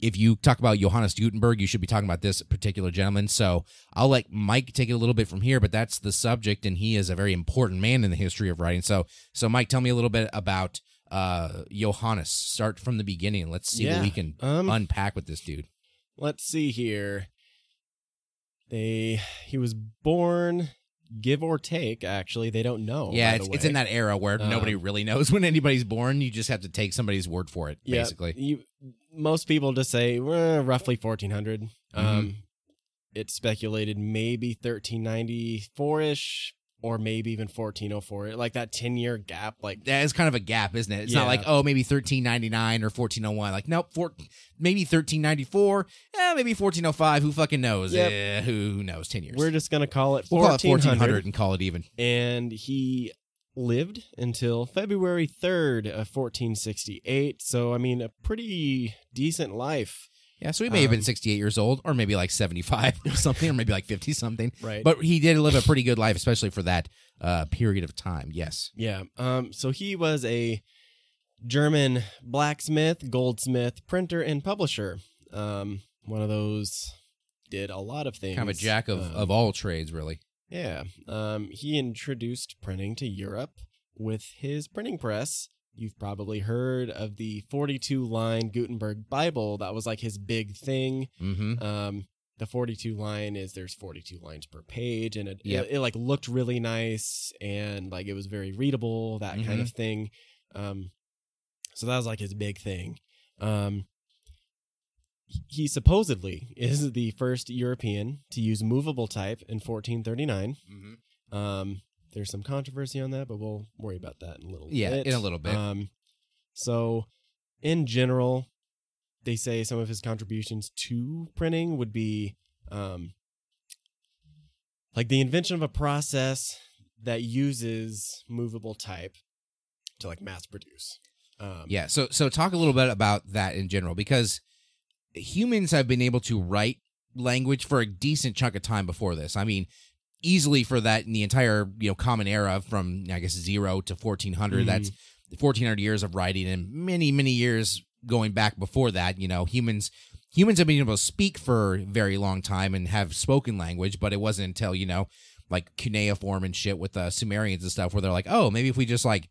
If you talk about Johannes Gutenberg, you should be talking about this particular gentleman. So I'll let Mike take it a little bit from here, but that's the subject, and he is a very important man in the history of writing. So, so Mike, tell me a little bit about Uh, Johannes. Start from the beginning. Let's see yeah, what we can um, unpack with this dude. Let's see here. They he was born, give or take. Actually, they don't know. Yeah, it's, it's in that era where um, nobody really knows when anybody's born. You just have to take somebody's word for it. Yeah, basically, you, most people just say well, roughly fourteen hundred. Mm-hmm. Um, it's speculated maybe thirteen ninety-four ish. Or maybe even fourteen oh four, like that ten-year gap. Like that is kind of a gap, isn't it? It's yeah. not like, oh, maybe thirteen ninety-nine or fourteen oh one. Like, nope, four, maybe thirteen ninety-four, eh, maybe fourteen oh five. Who fucking knows? Yep. Eh, who knows? ten years. We're just going to call it we'll fourteen hundred. Call it fourteen hundred and call it even. And he lived until February third of fourteen sixty-eight. So, I mean, a pretty decent life. Yeah, so he may um, have been sixty-eight years old, or maybe like seventy-five or something, or maybe like fifty something. Right. But he did live a pretty good life, especially for that uh, period of time. Yes. Yeah. Um. So he was a German blacksmith, goldsmith, printer, and publisher. Um. One of those did a lot of things. Kind of a jack of, um, of all trades, really. Yeah. Um. He introduced printing to Europe with his printing press. You've probably heard of the forty-two line Gutenberg Bible. That was like his big thing. Mm-hmm. Um, the forty-two line is there's forty-two lines per page, and it, yep. it, it like looked really nice, and like it was very readable, that mm-hmm. kind of thing. Um, so that was like his big thing. Um, he supposedly is the first European to use movable type in fourteen thirty-nine. Mm-hmm. Um, there's some controversy on that, but we'll worry about that in a little yeah, bit. Yeah, in a little bit. Um, so in general, they say some of his contributions to printing would be um, like the invention of a process that uses movable type to like mass produce. Um, yeah. So, so talk a little bit about that in general, because humans have been able to write language for a decent chunk of time before this. I mean, easily for that in the entire, you know, common era from, I guess, zero to fourteen hundred, mm. that's fourteen hundred years of writing and many, many years going back before that. You know, humans, humans have been able to speak for a very long time and have spoken language, but it wasn't until, you know, like cuneiform and shit with the uh, Sumerians and stuff where they're like, oh, maybe if we just like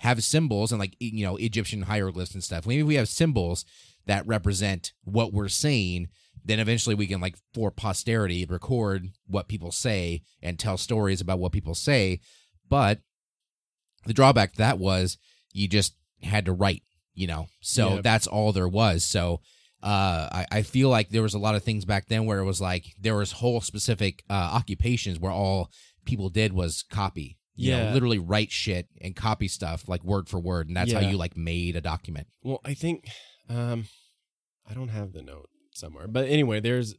have symbols and like, you know, Egyptian hieroglyphs and stuff, maybe if we have symbols that represent what we're saying, then eventually we can, like, for posterity, record what people say and tell stories about what people say. But the drawback to that was you just had to write, you know, so yep. that's all there was. So uh, I, I feel like there was a lot of things back then where it was like there was whole specific uh, occupations where all people did was copy. You yeah, know, literally write shit and copy stuff like word for word. And that's yeah. how you like made a document. Well, I think um, I don't have the note somewhere, but anyway, there's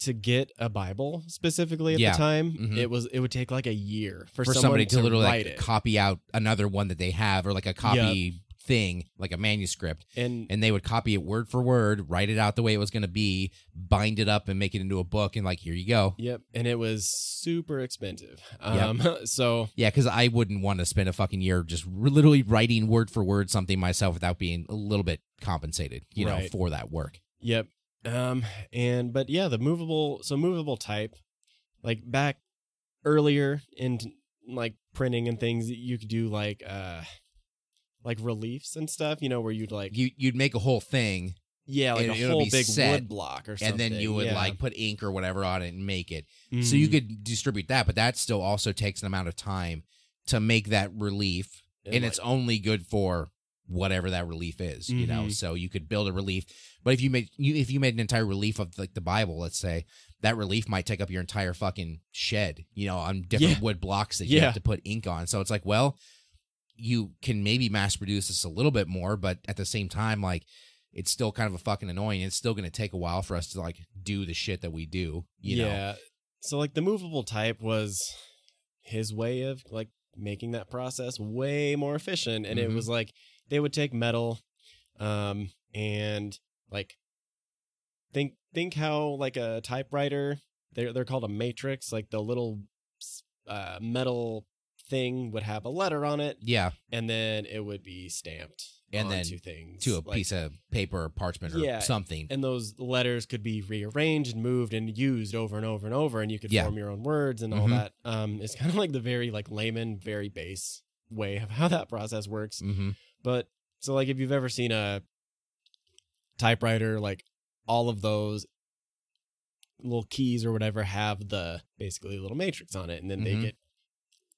to get a Bible specifically at yeah. the time. Mm-hmm. It was it would take like a year for, for somebody to, to literally write like, it. Copy out another one that they have or like a copy yep. thing, like a manuscript, and and they would copy it word for word, write it out the way it was going to be, bind it up, and make it into a book, and like here you go. Yep, and it was super expensive. Um, yep. so yeah, because I wouldn't want to spend a fucking year just literally writing word for word something myself without being a little bit compensated, you right. know, for that work. Yep. Um, and, but yeah, the movable, so movable type, like back earlier in like printing and things, you could do like, uh, like reliefs and stuff, you know, where you'd like, you, you'd make a whole thing. Yeah. Like a whole big wood block or something. And then you would yeah. like put ink or whatever on it and make it. Mm-hmm. So you could distribute that, but that still also takes an amount of time to make that relief. And, and like, it's only good for whatever that relief is, you mm-hmm. know, so you could build a relief. But if you made you if you made an entire relief of like the Bible, let's say, that relief might take up your entire fucking shed, you know, on different yeah. wood blocks that yeah. you have to put ink on. So it's like, well, you can maybe mass produce this a little bit more, but at the same time, like, it's still kind of a fucking annoying. It's still going to take a while for us to like do the shit that we do, you yeah. know. Yeah. So like the movable type was his way of like making that process way more efficient, and mm-hmm. it was like they would take metal, um, and like think think how like a typewriter, they're they're called a matrix, like the little uh, metal thing would have a letter on it, yeah, and then it would be stamped and then to things to a like, piece of paper or parchment or yeah, something, and those letters could be rearranged and moved and used over and over and over, and you could yeah. form your own words and mm-hmm. all that. Um, it's kind of like the very like layman, very base way of how that process works. Mm-hmm. But so like if you've ever seen a typewriter, like all of those little keys or whatever have the basically a little matrix on it, and then mm-hmm. they get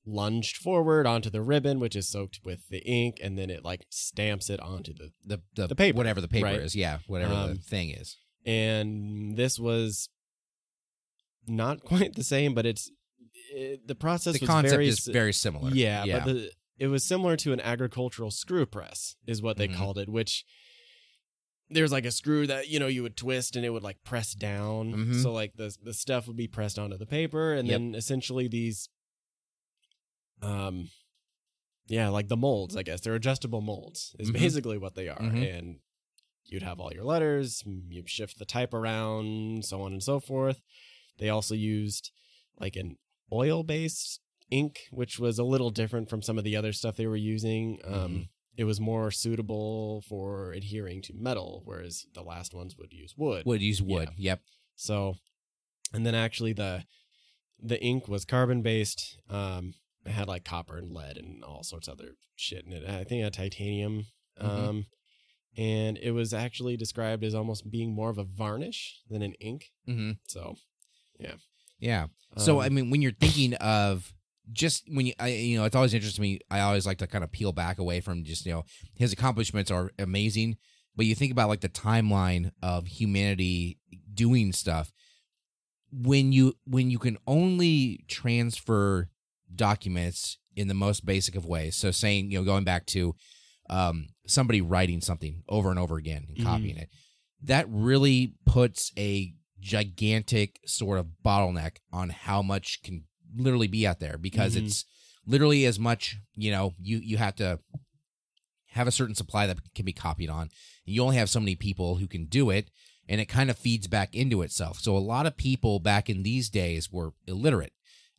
lunged forward onto the ribbon, which is soaked with the ink, and then it like stamps it onto the the, the, the paper, whatever the paper right? is, yeah, whatever um, the thing is. And this was not quite the same, but it's it, the process. The was concept very, is very similar. Yeah, yeah. but the. It was similar to an agricultural screw press is what they mm-hmm. called it, which there's like a screw that, you know, you would twist and it would like press down. Mm-hmm. So like the the stuff would be pressed onto the paper, and yep. then essentially these, um, yeah, like the molds, I guess they're adjustable molds is mm-hmm. basically what they are. Mm-hmm. And you'd have all your letters, you'd shift the type around, so on and so forth. They also used like an oil-based ink, which was a little different from some of the other stuff they were using. Um, mm-hmm. It was more suitable for adhering to metal, whereas the last ones would use wood. Would use wood, yeah. yep. So, and then actually the the ink was carbon-based. Um, it had like copper and lead and all sorts of other shit in it. I think it had titanium. Mm-hmm. Um, And it was actually described as almost being more of a varnish than an ink. Mm-hmm. So, yeah. Yeah. So, um, I mean, when you're thinking of just when you, I, you know, it's always interesting to me. I always like to kind of peel back away from just, you know, his accomplishments are amazing. But you think about like the timeline of humanity doing stuff. When you when you can only transfer documents in the most basic of ways. So saying, you know, going back to um, somebody writing something over and over again and copying mm. it, that really puts a gigantic sort of bottleneck on how much can literally be out there, because mm-hmm. it's literally as much, you know, you, you have to have a certain supply that can be copied on. You only have so many people who can do it, and it kind of feeds back into itself. So a lot of people back in these days were illiterate.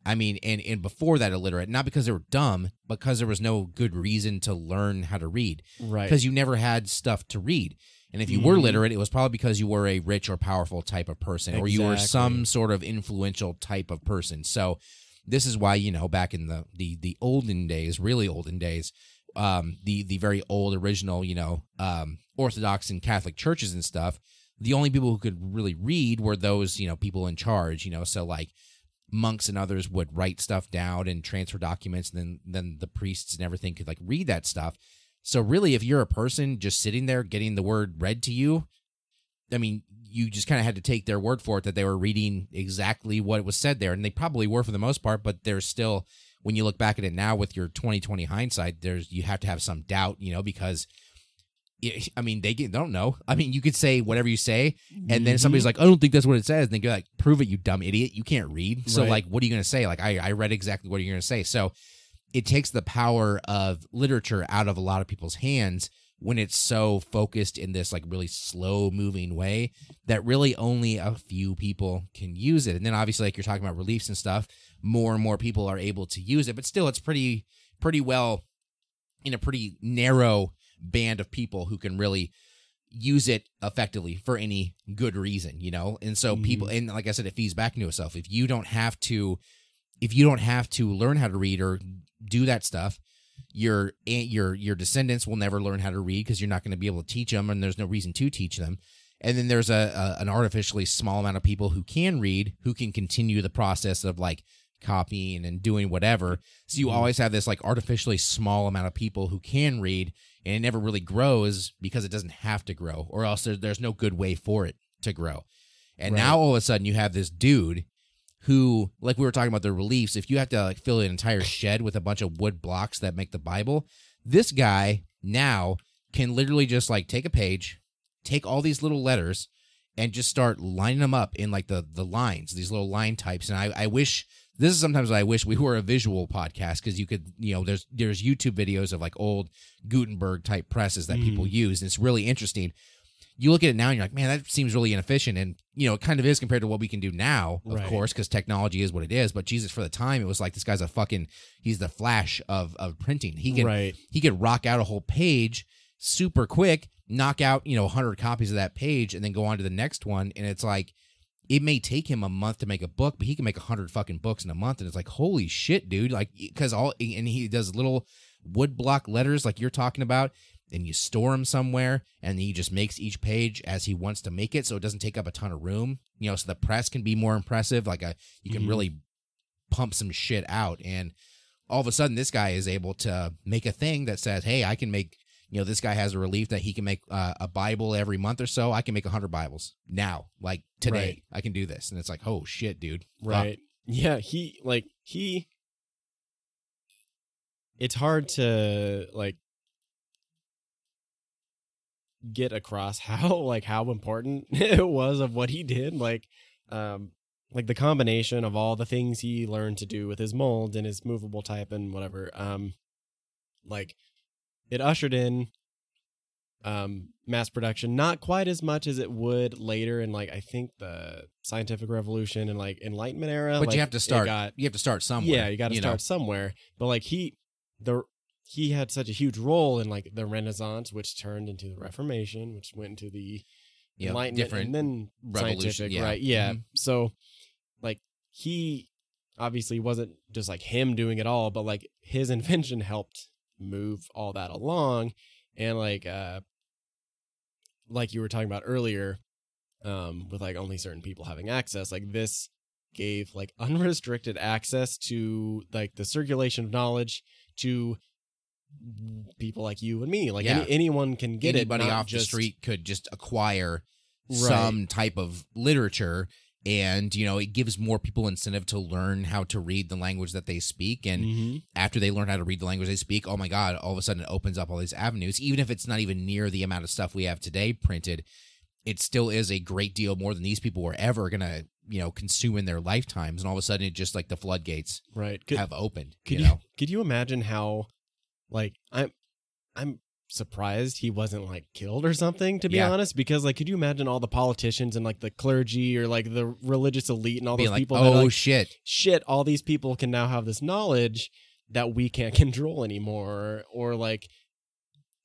I mean, and, and before that, illiterate, not because they were dumb, because there was no good reason to learn how to read. Right. Because you never had stuff to read. And if you mm-hmm. were literate, it was probably because you were a rich or powerful type of person, exactly. or you were some sort of influential type of person. So this is why, you know, back in the, the, the olden days, really olden days, um, the, the very old original, you know, um, Orthodox and Catholic churches and stuff, the only people who could really read were those, you know, people in charge, you know, so like monks and others would write stuff down and transfer documents, and then, then the priests and everything could like read that stuff. So really, if you're a person just sitting there getting the word read to you, I mean, you just kind of had to take their word for it that they were reading exactly what was said there. And they probably were for the most part, but there's still, when you look back at it now with your twenty twenty hindsight, there's, you have to have some doubt, you know, because I mean, they, get, they don't know. I mean, you could say whatever you say, and mm-hmm. then somebody's like, I don't think that's what it says. And then you're like, prove it, you dumb idiot. You can't read. So, right. like, what are you going to say? Like, I, I read exactly what you're going to say. So it takes the power of literature out of a lot of people's hands when it's so focused in this, like, really slow-moving way that really only a few people can use it. And then, obviously, like you're talking about reliefs and stuff, more and more people are able to use it. But still, it's pretty, pretty well in a pretty narrow band of people who can really use it effectively for any good reason, you know? And so mm-hmm. people, and like I said, it feeds back into itself. If you don't have to, if you don't have to learn how to read or do that stuff, your, your, your descendants will never learn how to read because you're not going to be able to teach them, and there's no reason to teach them. And then there's a, a an artificially small amount of people who can read, who can continue the process of like copying and doing whatever. So you always have this like artificially small amount of people who can read, and it never really grows because it doesn't have to grow, or else there, there's no good way for it to grow. And right. now all of a sudden you have this dude who, like we were talking about the reliefs, if you have to like fill an entire shed with a bunch of wood blocks that make the Bible, this guy now can literally just like take a page, take all these little letters, and just start lining them up in like the the lines, these little line types. And I, I wish... This is sometimes I wish we were a visual podcast, because you could, you know, there's there's YouTube videos of like old Gutenberg type presses that mm. people use. And it's really interesting. You look at it now and you're like, man, that seems really inefficient. And, you know, it kind of is compared to what we can do now, of right. course, because technology is what it is. But Jesus, for the time, it was like this guy's a fucking, he's the Flash of, of printing. He can, right. he could rock out a whole page super quick, knock out, you know, one hundred copies of that page, and then go on to the next one. And it's like, it may take him a month to make a book, but he can make a hundred fucking books in a month. And it's like, holy shit, dude. Like, cause all, and he does little wood block letters like you're talking about, and you store them somewhere, and he just makes each page as he wants to make it. So it doesn't take up a ton of room, you know, so the press can be more impressive. Like a, you can mm-hmm. really pump some shit out. And all of a sudden this guy is able to make a thing that says, hey, I can make, you know, this guy has a relief that he can make uh, a Bible every month or so. I can make one hundred Bibles now, like today. Right. I can do this. And it's like, oh, shit, dude. Right. Fuck. Yeah, he, like, he, it's hard to, like, get across how, like, how important it was of what he did. Like, um, like, the combination of all the things he learned to do with his mold and his movable type and whatever, um, like, it ushered in um, mass production, not quite as much as it would later in, like, I think the scientific revolution and like Enlightenment era. But like, you have to start. Got, you have to start somewhere. Yeah, you got to start know? somewhere. But like he, the he had such a huge role in like the Renaissance, which turned into the Reformation, which went into the yep, Enlightenment, and then scientific, yeah. right? Yeah. Mm-hmm. So, like he obviously wasn't just like him doing it all, but like his invention helped move all that along. And like uh like you were talking about earlier, um, with like only certain people having access, like this gave like unrestricted access to like the circulation of knowledge to people like you and me. Like yeah. any, anyone can get Anybody it. Anybody off just... the street could just acquire right. some type of literature. And, you know, it gives more people incentive to learn how to read the language that they speak. And mm-hmm. after they learn how to read the language they speak, oh, my God, all of a sudden it opens up all these avenues. Even if it's not even near the amount of stuff we have today printed, it still is a great deal more than these people were ever going to, you know, consume in their lifetimes. And all of a sudden it just like the floodgates right. could, have opened. Could you, know? you could you imagine how, like, I'm I'm surprised he wasn't like killed or something, to be yeah. honest, because like could you imagine all the politicians and like the clergy or like the religious elite and all Being those like, people oh like, shit shit all these people can now have this knowledge that we can't control anymore, or like,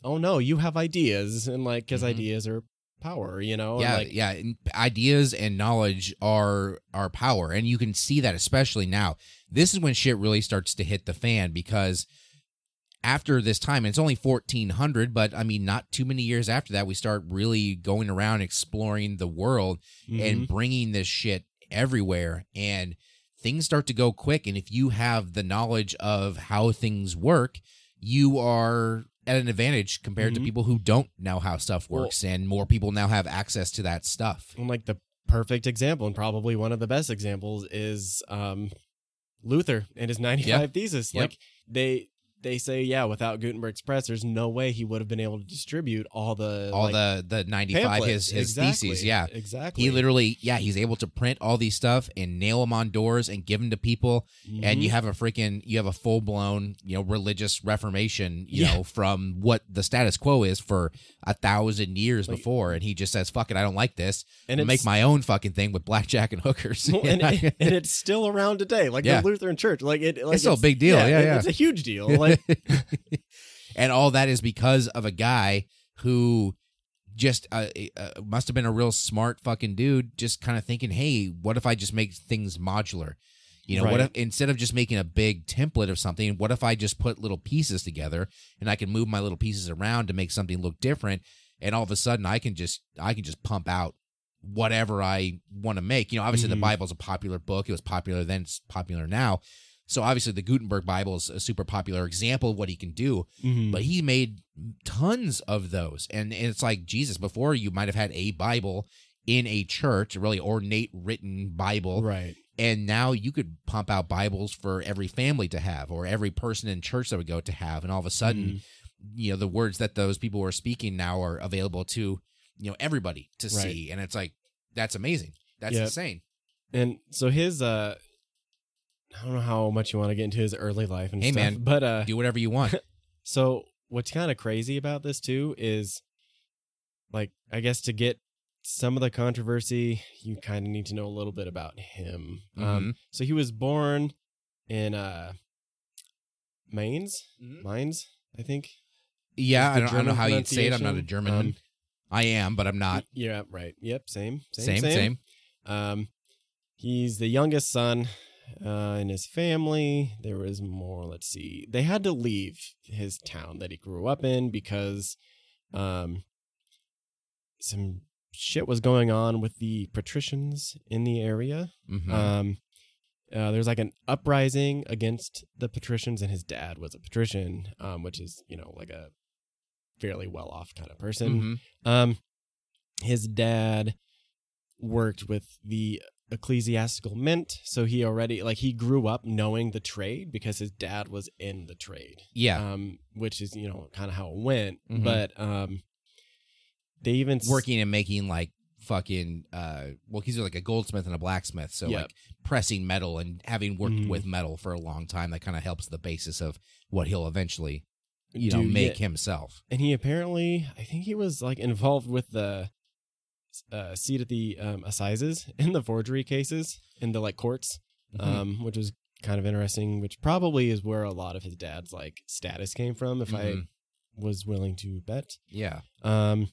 oh no, you have ideas, and like because mm-hmm. ideas are power, you know. Yeah, and, like, yeah ideas and knowledge are are power, and you can see that especially now. This is when shit really starts to hit the fan, because after this time, and it's only fourteen hundred, but I mean, not too many years after that, we start really going around exploring the world mm-hmm. and bringing this shit everywhere, and things start to go quick. And if you have the knowledge of how things work, you are at an advantage compared mm-hmm. to people who don't know how stuff works, well, and more people now have access to that stuff. And like the perfect example, and probably one of the best examples, is um, Luther and his ninety-five yep. Theses. Yep. Like they... They say, yeah, without Gutenberg's press, there's no way he would have been able to distribute all the all like, the, the ninety-five pamphlets. his his exactly. theses, yeah, exactly. He literally, yeah, he's able to print all these stuff and nail them on doors and give them to people, mm-hmm. and you have a freaking you have a full blown you know religious reformation, you yeah. know, from what the status quo is for a thousand years like, before, and he just says, "Fuck it, I don't like this," and I'll make my own fucking thing with blackjack and hookers, well, and, it, and it's still around today, like yeah. the Lutheran Church, like it, like, it's, it's still a big deal, yeah, yeah, it, yeah, it's a huge deal, like. And all that is because of a guy who just uh, uh, must have been a real smart fucking dude, just kind of thinking, hey, what if I just make things modular? You know, right. what if instead of just making a big template of something, what if I just put little pieces together and I can move my little pieces around to make something look different? And all of a sudden, I can just I can just pump out whatever I want to make. You know, obviously mm-hmm. the Bible's a popular book; it was popular then, it's popular now. So obviously the Gutenberg Bible is a super popular example of what he can do, mm-hmm. but he made tons of those. And, and it's like, Jesus, before you might have had a Bible in a church, a really ornate written Bible. Right. And now you could pump out Bibles for every family to have, or every person in church that would go to have. And all of a sudden, mm-hmm. you know, the words that those people were speaking now are available to, you know, everybody to right. see. And it's like, that's amazing. That's yep. insane. And so his... uh. I don't know how much you want to get into his early life and hey, stuff, man, but uh, do whatever you want. So what's kind of crazy about this too is, like, I guess to get some of the controversy, you kind of need to know a little bit about him. Mm-hmm. Um, so he was born in uh, Mainz, mm-hmm. Mainz, I think. Yeah, I don't, I don't know how you'd say it. I'm not a German. Um, I am, but I'm not. Yeah, right. Yep, same, same, same. same. same. Um, he's the youngest son. Uh, in his family, there was more, let's see, they had to leave his town that he grew up in because um, some shit was going on with the patricians in the area. Mm-hmm. Um, uh, there was like an uprising against the patricians, and his dad was a patrician, um, which is, you know, like a fairly well-off kind of person. Mm-hmm. Um, his dad worked with the ecclesiastical mint, so he already like he grew up knowing the trade because his dad was in the trade, yeah um which is, you know, kind of how it went. Mm-hmm. But um they even working and making like fucking uh well he's like a goldsmith and a blacksmith, so yep. like pressing metal and having worked mm-hmm. with metal for a long time, that kind of helps the basis of what he'll eventually you Dude, know make yeah. himself. And he apparently I think he was like involved with the Uh, seat at the um, assizes in the forgery cases in the like courts, mm-hmm. um, which was kind of interesting, which probably is where a lot of his dad's like status came from, if mm-hmm. I was willing to bet. Yeah. Um.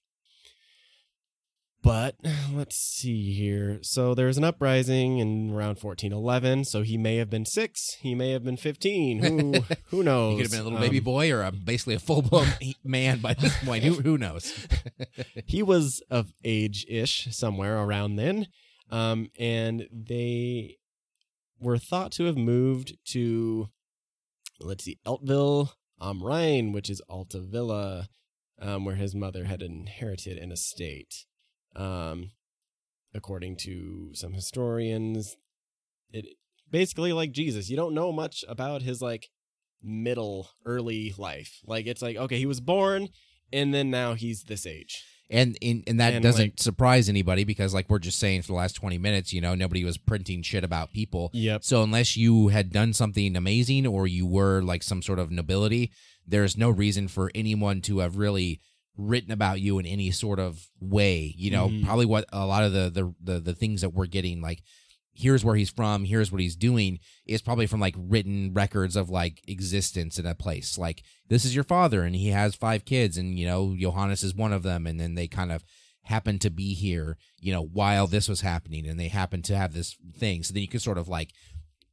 But let's see here. So there was an uprising in around fourteen eleven. So he may have been six. He may have been fifteen. Who who knows? He could have been a little um, baby boy or a, basically a full-blown man by this point. Who, who knows? He was of age-ish somewhere around then. Um, and they were thought to have moved to, let's see, Eltville am Rhein, which is Altavilla, um, where his mother had inherited an estate. Um, according to some historians, it basically like Jesus, you don't know much about his like middle early life. Like it's like, okay, he was born and then now he's this age. And in, and that and doesn't like, surprise anybody because like we're just saying for the last twenty minutes, you know, nobody was printing shit about people. Yep. So unless you had done something amazing or you were like some sort of nobility, there's no reason for anyone to have really written about you in any sort of way, you know, mm-hmm. probably what a lot of the, the, the, the things that we're getting, like, here's where he's from, here's what he's doing, is probably from, like, written records of, like, existence in a place. Like, this is your father, and he has five kids, and, you know, Johannes is one of them, and then they kind of happen to be here, you know, while this was happening, and they happen to have this thing. So then you can sort of, like,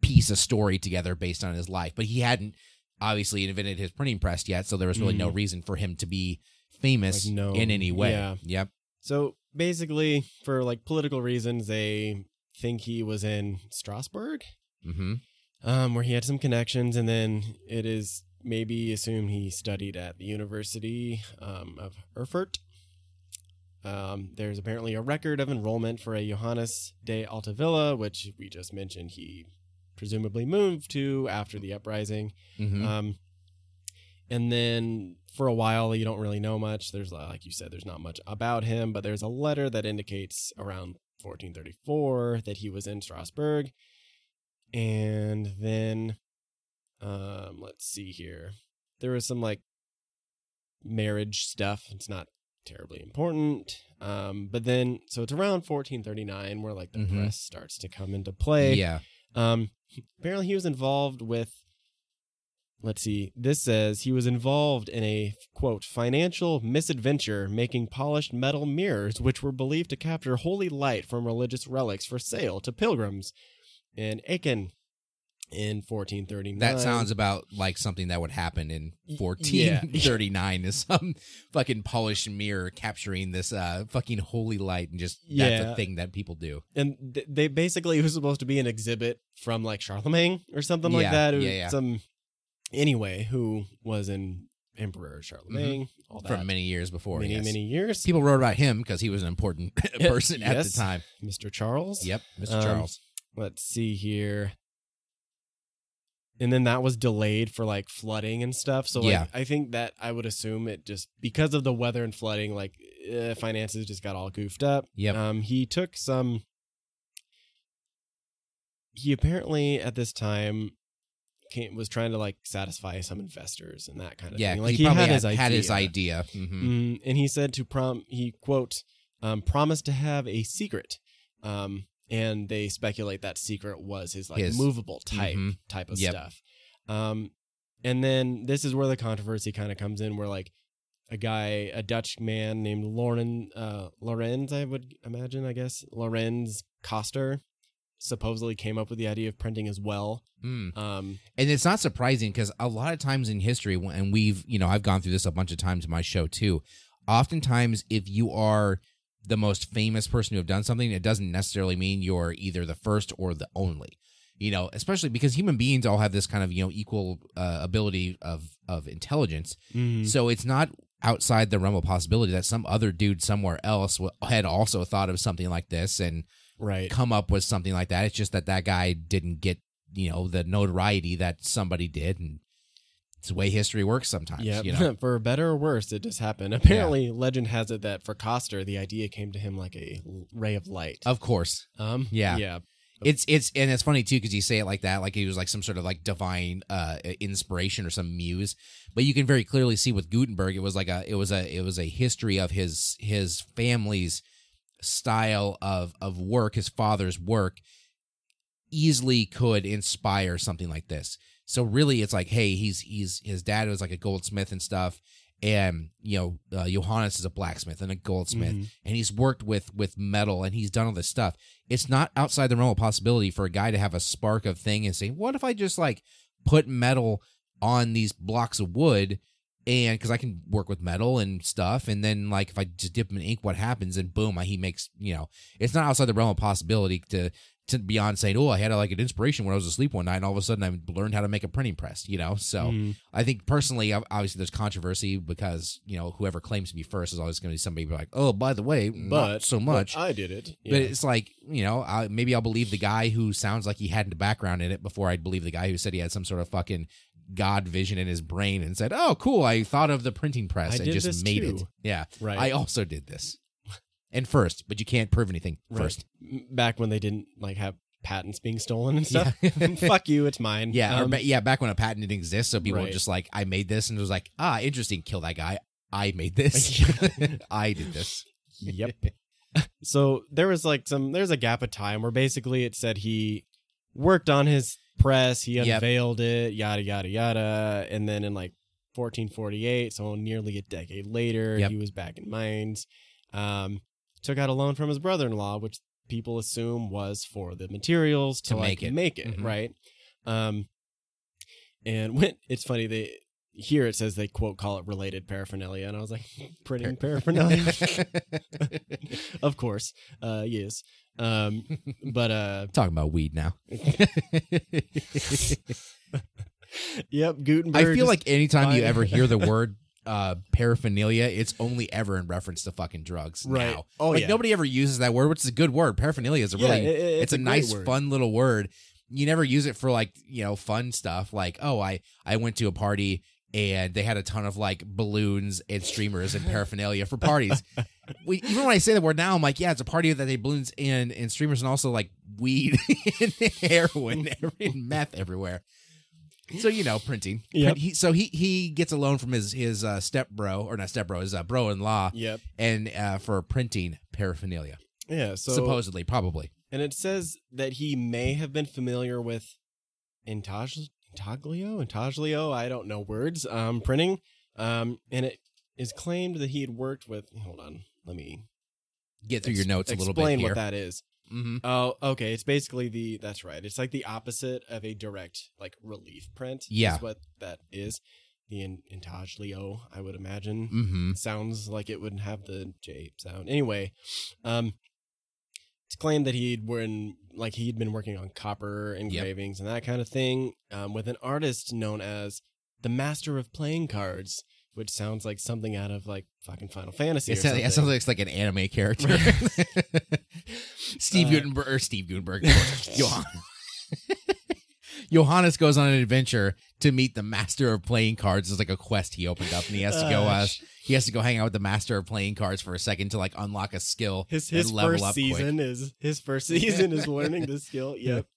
piece a story together based on his life. But he hadn't, obviously, invented his printing press yet, so there was really mm-hmm. no reason for him to be famous like, no, in any way. Yeah. Yep. So basically, for like political reasons, they think he was in Strasbourg, mm-hmm. um, where he had some connections, and then it is maybe assumed he studied at the University um, of Erfurt. Um, there's apparently a record of enrollment for a Johannes de Altavilla, which we just mentioned he presumably moved to after the uprising. Mm-hmm. Um, and then for a while, you don't really know much. There's, like you said, there's not much about him, but there's a letter that indicates around fourteen thirty-four that he was in Strasbourg. And then, um, let's see here. There was some, like, marriage stuff. It's not terribly important. Um, but then, so it's around fourteen thirty-nine where, like, the mm-hmm. press starts to come into play. Yeah. Um, apparently he was involved with, let's see, this says he was involved in a, quote, financial misadventure making polished metal mirrors, which were believed to capture holy light from religious relics for sale to pilgrims in Aachen in fourteen thirty-nine. That sounds about like something that would happen in fourteen thirty-nine yeah. is some fucking polished mirror capturing this uh, fucking holy light, and just yeah. that's a thing that people do. And th- they basically, it was supposed to be an exhibit from like Charlemagne or something yeah, like that. It was yeah, yeah. Some... Anyway, who was an emperor, Charlemagne, mm-hmm. all that. For many years before, Many, yes. many years. People wrote about him because he was an important person yes. at the time. Mister Charles. Yep, Mister Um, Charles. Let's see here. And then that was delayed for, like, flooding and stuff. So, like, yeah. I think that I would assume it just, because of the weather and flooding, like, uh, finances just got all goofed up. Yep. Um, he took some... He apparently, at this time... Came, was trying to like satisfy some investors and that kind of yeah, thing. Like he, he probably had, his had his idea, mm-hmm. mm, and he said to prom. He quote um, promised to have a secret, um, and they speculate that secret was his like his, movable type mm-hmm. type of yep. stuff. Um, and then this is where the controversy kind of comes in, where like a guy, a Dutch man named Lorenz, uh, Lorenz, I would imagine, I guess Lorenz Koster. Supposedly came up with the idea of printing as well. Mm. Um, and it's not surprising because a lot of times in history, and we've, you know, I've gone through this a bunch of times in my show too. Oftentimes, if you are the most famous person to have done something, it doesn't necessarily mean you're either the first or the only, you know, especially because human beings all have this kind of, you know, equal uh, ability of, of intelligence. Mm-hmm. So it's not outside the realm of possibility that some other dude somewhere else had also thought of something like this and, right. come up with something like that. It's just that that guy didn't get, you know, the notoriety that somebody did, and it's the way history works sometimes. Yep. You know? For better or worse, it just happened. Apparently, yeah. legend has it that for Koster, the idea came to him like a ray of light. Of course. Um. Yeah. Yeah. It's it's and it's funny too because you say it like that, like he was like some sort of like divine uh, inspiration or some muse. But you can very clearly see with Gutenberg, it was like a it was a it was a history of his his family's style of of work. His father's work easily could inspire something like this. So really it's like, hey, he's he's his dad was like a goldsmith and stuff, And, you know, uh, Johannes is a blacksmith and a goldsmith, mm-hmm. and he's worked with with metal, and he's done all this stuff. It's not outside the realm of possibility for a guy to have a spark of thing and say, what if I just, like, put metal on these blocks of wood, and because I can work with metal and stuff, and then, like, if I just dip them in ink, what happens? And boom, he makes, you know, it's not outside the realm of possibility to... to beyond saying, oh, I had, like, an inspiration when I was asleep one night, and all of a sudden I learned how to make a printing press, you know? So mm. I think, personally, obviously there's controversy because, you know, whoever claims to be first is always going to be somebody like, oh, by the way, but, not so much. But I did it. Yeah. But it's like, you know, I, maybe I'll believe the guy who sounds like he had a background in it before I'd believe the guy who said he had some sort of fucking God vision in his brain and said, oh, cool, I thought of the printing press I and just made too. It. Yeah. Right. I also did this. And first, but you can't prove anything first. Right. Back when they didn't, like, have patents being stolen and stuff. Yeah. Fuck you, it's mine. Yeah, um, or, yeah. Back when a patent didn't exist, so people right. were just like, I made this, and it was like, ah, interesting, kill that guy. I made this. I did this. Yep. So there was, like, some, there's a gap of time where basically it said he worked on his press, he unveiled yep. it, yada, yada, yada, and then in, like, fourteen forty-eight, so nearly a decade later, yep. he was back in Mainz. Um... took out a loan from his brother-in-law, which people assume was for the materials to, to like, make it, make it mm-hmm. right? Um, and when it's funny, they here it says they, quote, call it related paraphernalia, and I was like, printing Par- paraphernalia? Of course, uh, yes. Um, but uh, talking about weed now. Yep, Gutenberg. I feel like anytime you ever hear the word Uh, paraphernalia, it's only ever in reference to fucking drugs right. now. Oh, like, yeah. Nobody ever uses that word, which is a good word. Paraphernalia is a really, yeah, it, it's, it's a, a nice, word. Fun little word. You never use it for, like, you know, fun stuff. Like, oh, I, I went to a party and they had a ton of, like, balloons and streamers and paraphernalia for parties. We, even when I say the word now, I'm like, yeah, it's a party that they balloons and, and streamers and also, like, weed and heroin and meth everywhere. So, you know, printing. Yep. Print, he, so he, he gets a loan from his his uh, step bro or not step bro his uh, bro in law. Yep. And uh, for printing paraphernalia. Yeah. So supposedly, probably. And it says that he may have been familiar with intaglio, intaglio. I don't know words. Um, printing. Um, and it is claimed that he had worked with. Hold on, let me get through ex- your notes a little bit here. Explain what that is. Mm-hmm. Oh, okay. It's basically the, that's right. It's like the opposite of a direct, like, relief print. Yeah. Is what that is. The in- intaglio, I would imagine. Mm-hmm. Sounds like it wouldn't have the J sound. Anyway, um, it's claimed that he'd been, like, he'd been working on copper engravings yep. and that kind of thing um, with an artist known as the Master of Playing Cards. Which sounds like something out of, like, fucking Final Fantasy. It sounds, yeah, sounds like it's like an anime character. Right. Steve uh, Gutenberg or Steve Gutenberg. Johann. Johannes goes on an adventure to meet the Master of Playing Cards. It's like a quest he opened up, and he has to go. Uh, he has to go hang out with the Master of Playing Cards for a second to, like, unlock a skill. His his and level first up season quick. is his first season is learning this skill. Yep.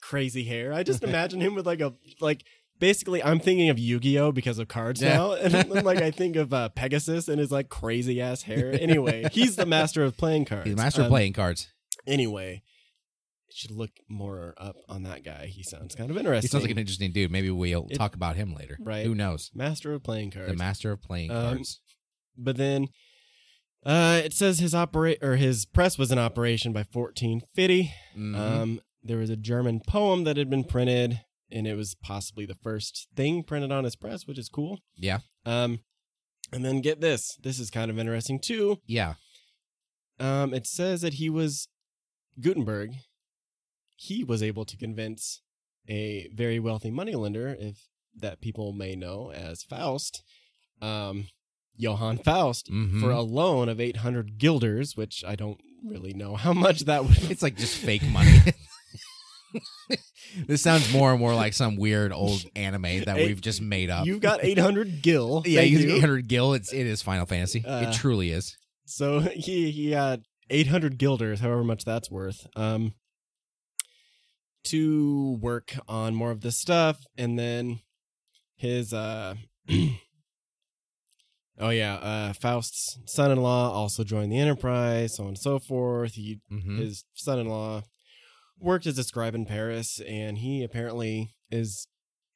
Crazy hair. I just imagine him with like a like. Basically, I'm thinking of Yu-Gi-Oh! Because of cards yeah. now, and then, like, I think of uh, Pegasus and his, like, crazy-ass hair. Anyway, he's the Master of Playing Cards. He's the Master um, of Playing Cards. Anyway, I should look more up on that guy. He sounds kind of interesting. He sounds like an interesting dude. Maybe we'll it, talk about him later. Right. Who knows? Master of Playing Cards. The Master of Playing um, Cards. But then uh, it says his opera- or his press was in operation by fourteen fifty. Mm-hmm. Um, there was a German poem that had been printed. And it was possibly the first thing printed on his press, which is cool. Yeah. Um, and then get this. This is kind of interesting, too. Yeah. Um, it says that he was... Gutenberg, he was able to convince a very wealthy moneylender, if that people may know as Faust, um, Johann Faust, mm-hmm. for a loan of eight hundred guilders, which I don't really know how much that would... It's like just fake money. This sounds more and more like some weird old anime that we've just made up. You've got eight hundred gil. Yeah, you got eight hundred gil. It's, it is Final Fantasy. Uh, it truly is. So he, he got eight hundred guilders, however much that's worth, um, to work on more of this stuff. And then his, uh, oh yeah, uh, Faust's son-in-law also joined the enterprise, so on and so forth. He, mm-hmm. His son-in-law... worked as a scribe in Paris, and he apparently is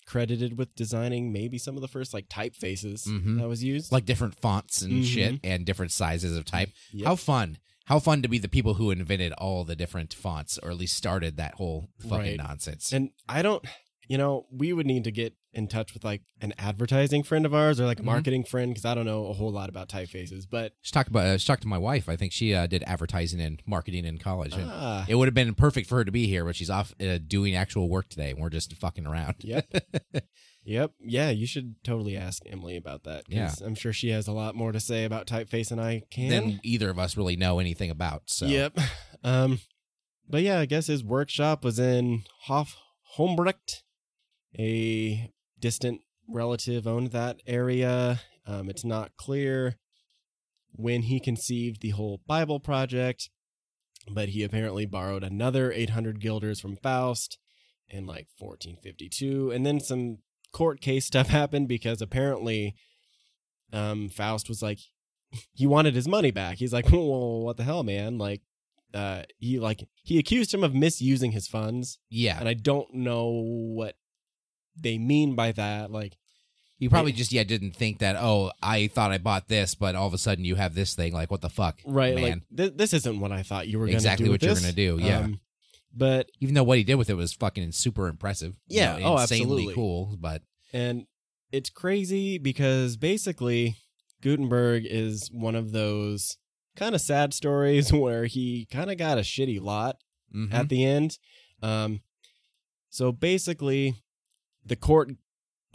credited with designing maybe some of the first like typefaces mm-hmm. that was used, like different fonts and mm-hmm. shit and different sizes of type. Yep. How fun! How fun to be the people who invented all the different fonts, or at least started that whole fucking right. nonsense. And I don't, you know, we would need to get in touch with like an advertising friend of ours or like a mm-hmm. marketing friend, because I don't know a whole lot about typefaces. But she talked about uh, she talked to my wife. I think she uh, did advertising and marketing in college. And ah. It would have been perfect for her to be here, but she's off uh, doing actual work today, and we're just fucking around. Yep. Yep. Yeah, you should totally ask Emily about that. Yeah. I'm sure she has a lot more to say about typeface than I can. Than either of us really know anything about. So. Yep. Um, but yeah, I guess his workshop was in Hof Hombrecht. A distant relative owned that area. Um, it's not clear when he conceived the whole Bible project, but he apparently borrowed another eight hundred guilders from Faust in like fourteen fifty-two, and then some court case stuff happened because apparently um, Faust was like, he wanted his money back. He's like, well, what the hell, man? Like, uh, he like he accused him of misusing his funds. Yeah, and I don't know what they mean by that. Like, he probably it, just yeah didn't think that. Oh, I thought I bought this, but all of a sudden you have this thing. Like, what the fuck, right? Man? Like, th- this isn't what I thought you were gonna exactly do what with you're this. gonna do. Yeah. Um, But even though what he did with it was fucking super impressive. Yeah. You know, oh, insanely absolutely. cool. But and it's crazy because basically Gutenberg is one of those kind of sad stories where he kind of got a shitty lot mm-hmm. at the end. Um, so basically the court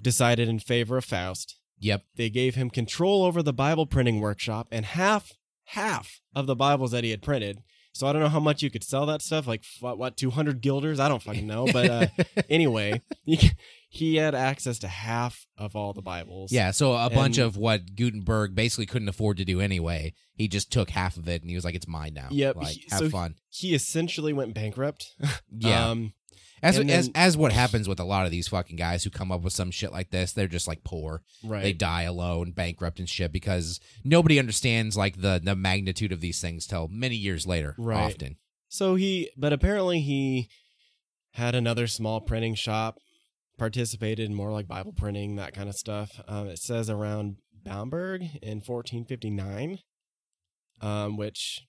decided in favor of Faust. Yep. They gave him control over the Bible printing workshop and half, half of the Bibles that he had printed. So I don't know how much you could sell that stuff, like, what, what two hundred guilders? I don't fucking know. But uh, anyway, he, he had access to half of all the Bibles. Yeah, so a and, bunch of what Gutenberg basically couldn't afford to do anyway. He just took half of it, and he was like, it's mine now. Yep. Like, have so fun. He essentially went bankrupt. Yeah. Um, as, then, as, as what happens with a lot of these fucking guys who come up with some shit like this, they're just, like, poor. Right. They die alone, bankrupt and shit, because nobody understands, like, the, the magnitude of these things till many years later, right. often. So he, but apparently he had another small printing shop, participated in more, like, Bible printing, that kind of stuff. Um, it says around Bamberg in fourteen fifty-nine, um, which,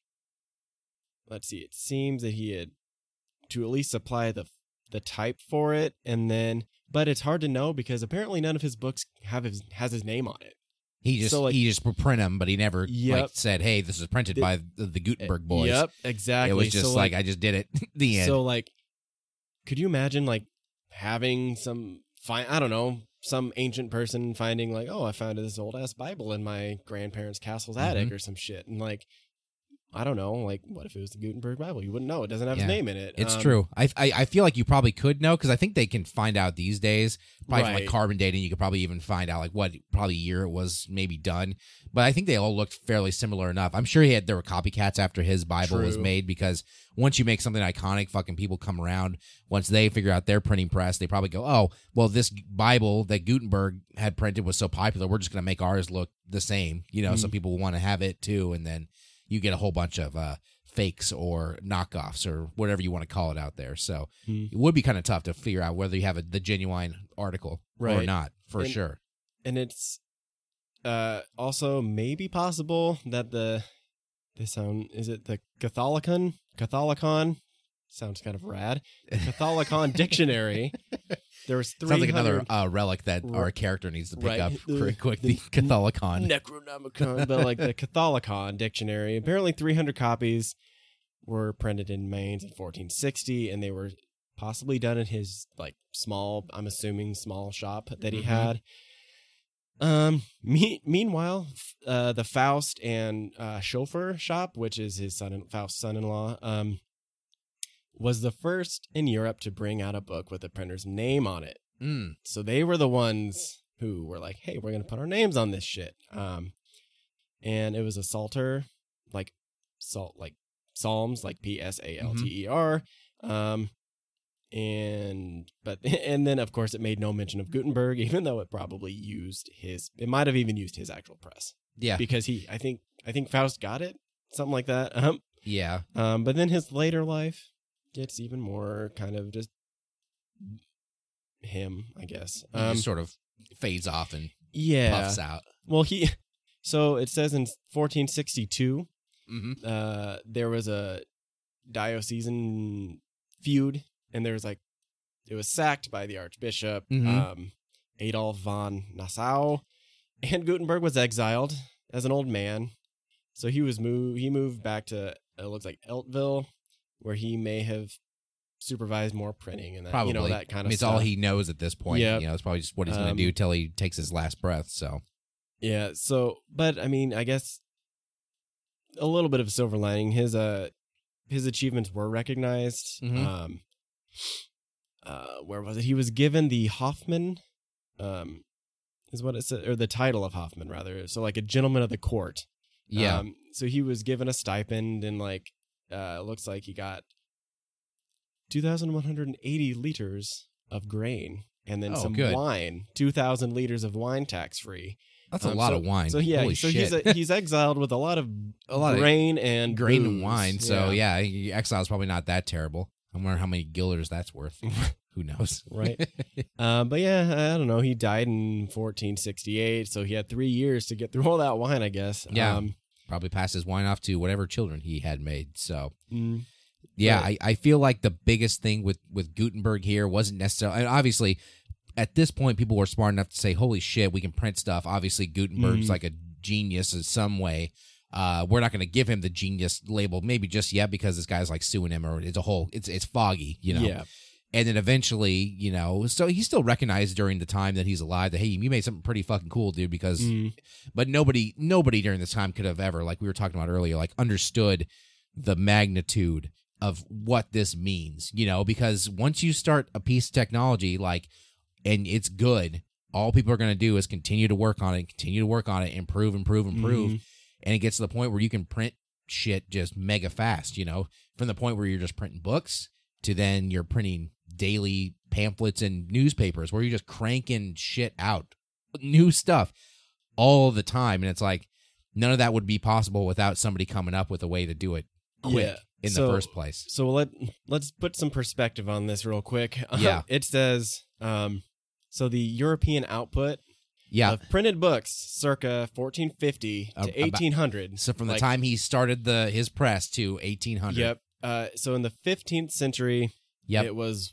let's see, it seems that he had to at least supply the the type for it, and then but it's hard to know because apparently none of his books have his has his name on it. He just so like, he just would print them, but he never yep. like said, "Hey, this is printed the, by the, the Gutenberg boys." Yep, exactly. It was just so like, like I just did it. The end. So like, could you imagine like having some fine I don't know some ancient person finding like, "Oh, I found this old ass Bible in my grandparents' castle's mm-hmm. attic or some shit," and like. I don't know, like, what if it was the Gutenberg Bible? You wouldn't know. It doesn't have yeah, his name in it. It's um, true. I, I I feel like you probably could know, because I think they can find out these days. Probably right. from, like, carbon dating, you could probably even find out, like, what probably year it was maybe done. But I think they all looked fairly similar enough. I'm sure he had there were copycats after his Bible true. was made, because once you make something iconic, fucking people come around. Once they figure out their printing press, they probably go, oh, well, this Bible that Gutenberg had printed was so popular, we're just going to make ours look the same. You know, mm-hmm. some people want to have it, too, and then you get a whole bunch of uh, fakes or knockoffs or whatever you want to call it out there. So hmm. it would be kind of tough to figure out whether you have a, the genuine article right. or not, for and, sure. And it's uh, also maybe possible that the this sound is it the Catholicon Catholicon sounds kind of rad. The Catholicon dictionary. There was three. Sounds like another uh, relic that r- our character needs to pick right. up pretty quick. The, the Catholicon, Necronomicon, but like the Catholicon dictionary. Apparently, three hundred copies were printed in Mainz in fourteen sixty, and they were possibly done in his like small, I'm assuming, small shop that he mm-hmm. had. Um. Me- meanwhile, uh, the Faust and uh, Schoeffer shop, which is his son, Faust's son-in-law, um. was the first in Europe to bring out a book with a printer's name on it. Mm. So they were the ones who were like, hey, we're going to put our names on this shit. Um, and it was a Psalter, like salt, like Psalms, like P S A L T E R. Mm-hmm. Um, and, but, and then of course it made no mention of Gutenberg, even though it probably used his, it might've even used his actual press. Yeah. Because he, I think, I think Faust got it, something like that. Um, yeah. Um, but then his later life, it's even more kind of just him, I guess. He um, just sort of fades off and yeah. puffs out. Well, he. So it says in fourteen sixty-two, mm-hmm. uh, there was a diocesan feud, and there was like it was sacked by the archbishop, mm-hmm. um, Adolf von Nassau, and Gutenberg was exiled as an old man. So he was moved. He moved back to it looks like Eltville, where he may have supervised more printing and that, probably. You know, that kind of it's stuff. It's all he knows at this point. Yep. You know, it's probably just what he's um, going to do till he takes his last breath. So. Yeah, so, but, I mean, I guess a little bit of a silver lining. His uh, his achievements were recognized. Mm-hmm. Um, uh, where was it? He was given the Hoffman, um, is what it said, or the title of Hoffman, rather. So, like, a gentleman of the court. Yeah. Um, so, he was given a stipend, and, like, uh, it looks like he got two thousand one hundred eighty liters of grain, and then oh, some good. wine, two thousand liters of wine tax-free. That's a um, lot so, of wine. So yeah, Holy so shit. he's a, he's exiled with a lot of a lot grain of and grain booze. and wine. So yeah, yeah exile's probably not that terrible. I wonder how many guilders that's worth. Who knows, right? uh, but yeah, I don't know. He died in fourteen sixty-eight, so he had three years to get through all that wine, I guess. Yeah, um, probably passed his wine off to whatever children he had made. So mm, yeah, right. I, I feel like the biggest thing with with Gutenberg here wasn't necessarily, and obviously. At this point, people were smart enough to say, holy shit, we can print stuff. Obviously, Gutenberg's mm-hmm. like a genius in some way. Uh, we're not going to give him the genius label maybe just yet because this guy's like suing him or it's a whole, it's it's foggy, you know. Yeah. And then eventually, you know, so he's still recognized during the time that he's alive that, hey, you made something pretty fucking cool, dude, because, mm. but nobody, nobody during this time could have ever, like we were talking about earlier, like understood the magnitude of what this means, you know, because once you start a piece of technology, like, and it's good, all people are going to do is continue to work on it, continue to work on it, improve, improve, improve. Mm-hmm. And it gets to the point where you can print shit just mega fast, you know, from the point where you're just printing books to then you're printing daily pamphlets and newspapers where you're just cranking shit out, new stuff all the time. And it's like, none of that would be possible without somebody coming up with a way to do it quick. Yeah. In so, the first place. So let, let's put some perspective on this real quick. Yeah. It says, um, so the European output yeah. of printed books circa fourteen fifty uh, to eighteen hundred. About, so from the like, time he started the his press to eighteen hundred. Yep. Uh, so in the fifteenth century, yep. it was,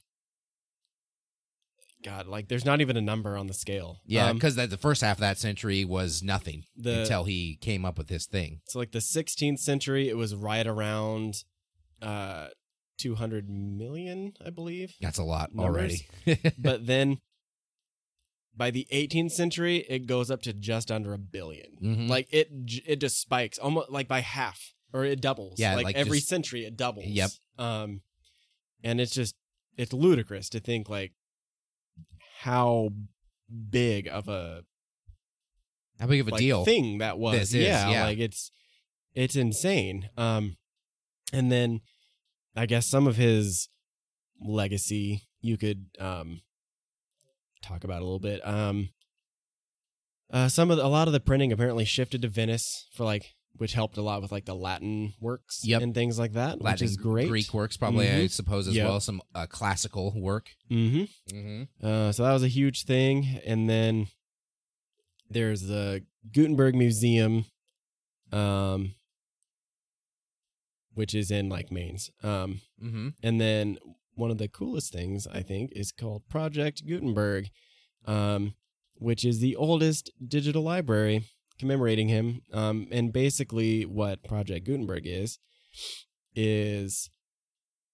God, like there's not even a number on the scale. Yeah, because um, the first half of that century was nothing the, until he came up with his thing. So like the sixteenth century, it was right around... Uh, two hundred million, I believe. That's a lot numbers. already. But then, by the eighteenth century, it goes up to just under a billion. Mm-hmm. Like it, it just spikes almost like by half, or it doubles. Yeah, like, like every just, century, it doubles. Yep. Um, and it's just it's ludicrous to think like how big of a how big of a like, deal thing that was. This yeah, is, yeah, like it's it's insane. Um, and then. I guess some of his legacy you could um, talk about a little bit. Um, uh, some of the, a lot of the printing apparently shifted to Venice for like, which helped a lot with like the Latin works yep. and things like that, Latin, which is great. Greek works probably, mm-hmm. I suppose as yep. well, some uh, classical work. Mm-hmm. Mm-hmm. Uh, so that was a huge thing. And then there's the Gutenberg Museum. Um, which is in, like, Mainz. Um, mm-hmm. And then one of the coolest things, I think, is called Project Gutenberg, um, which is the oldest digital library commemorating him. Um, and basically what Project Gutenberg is, is,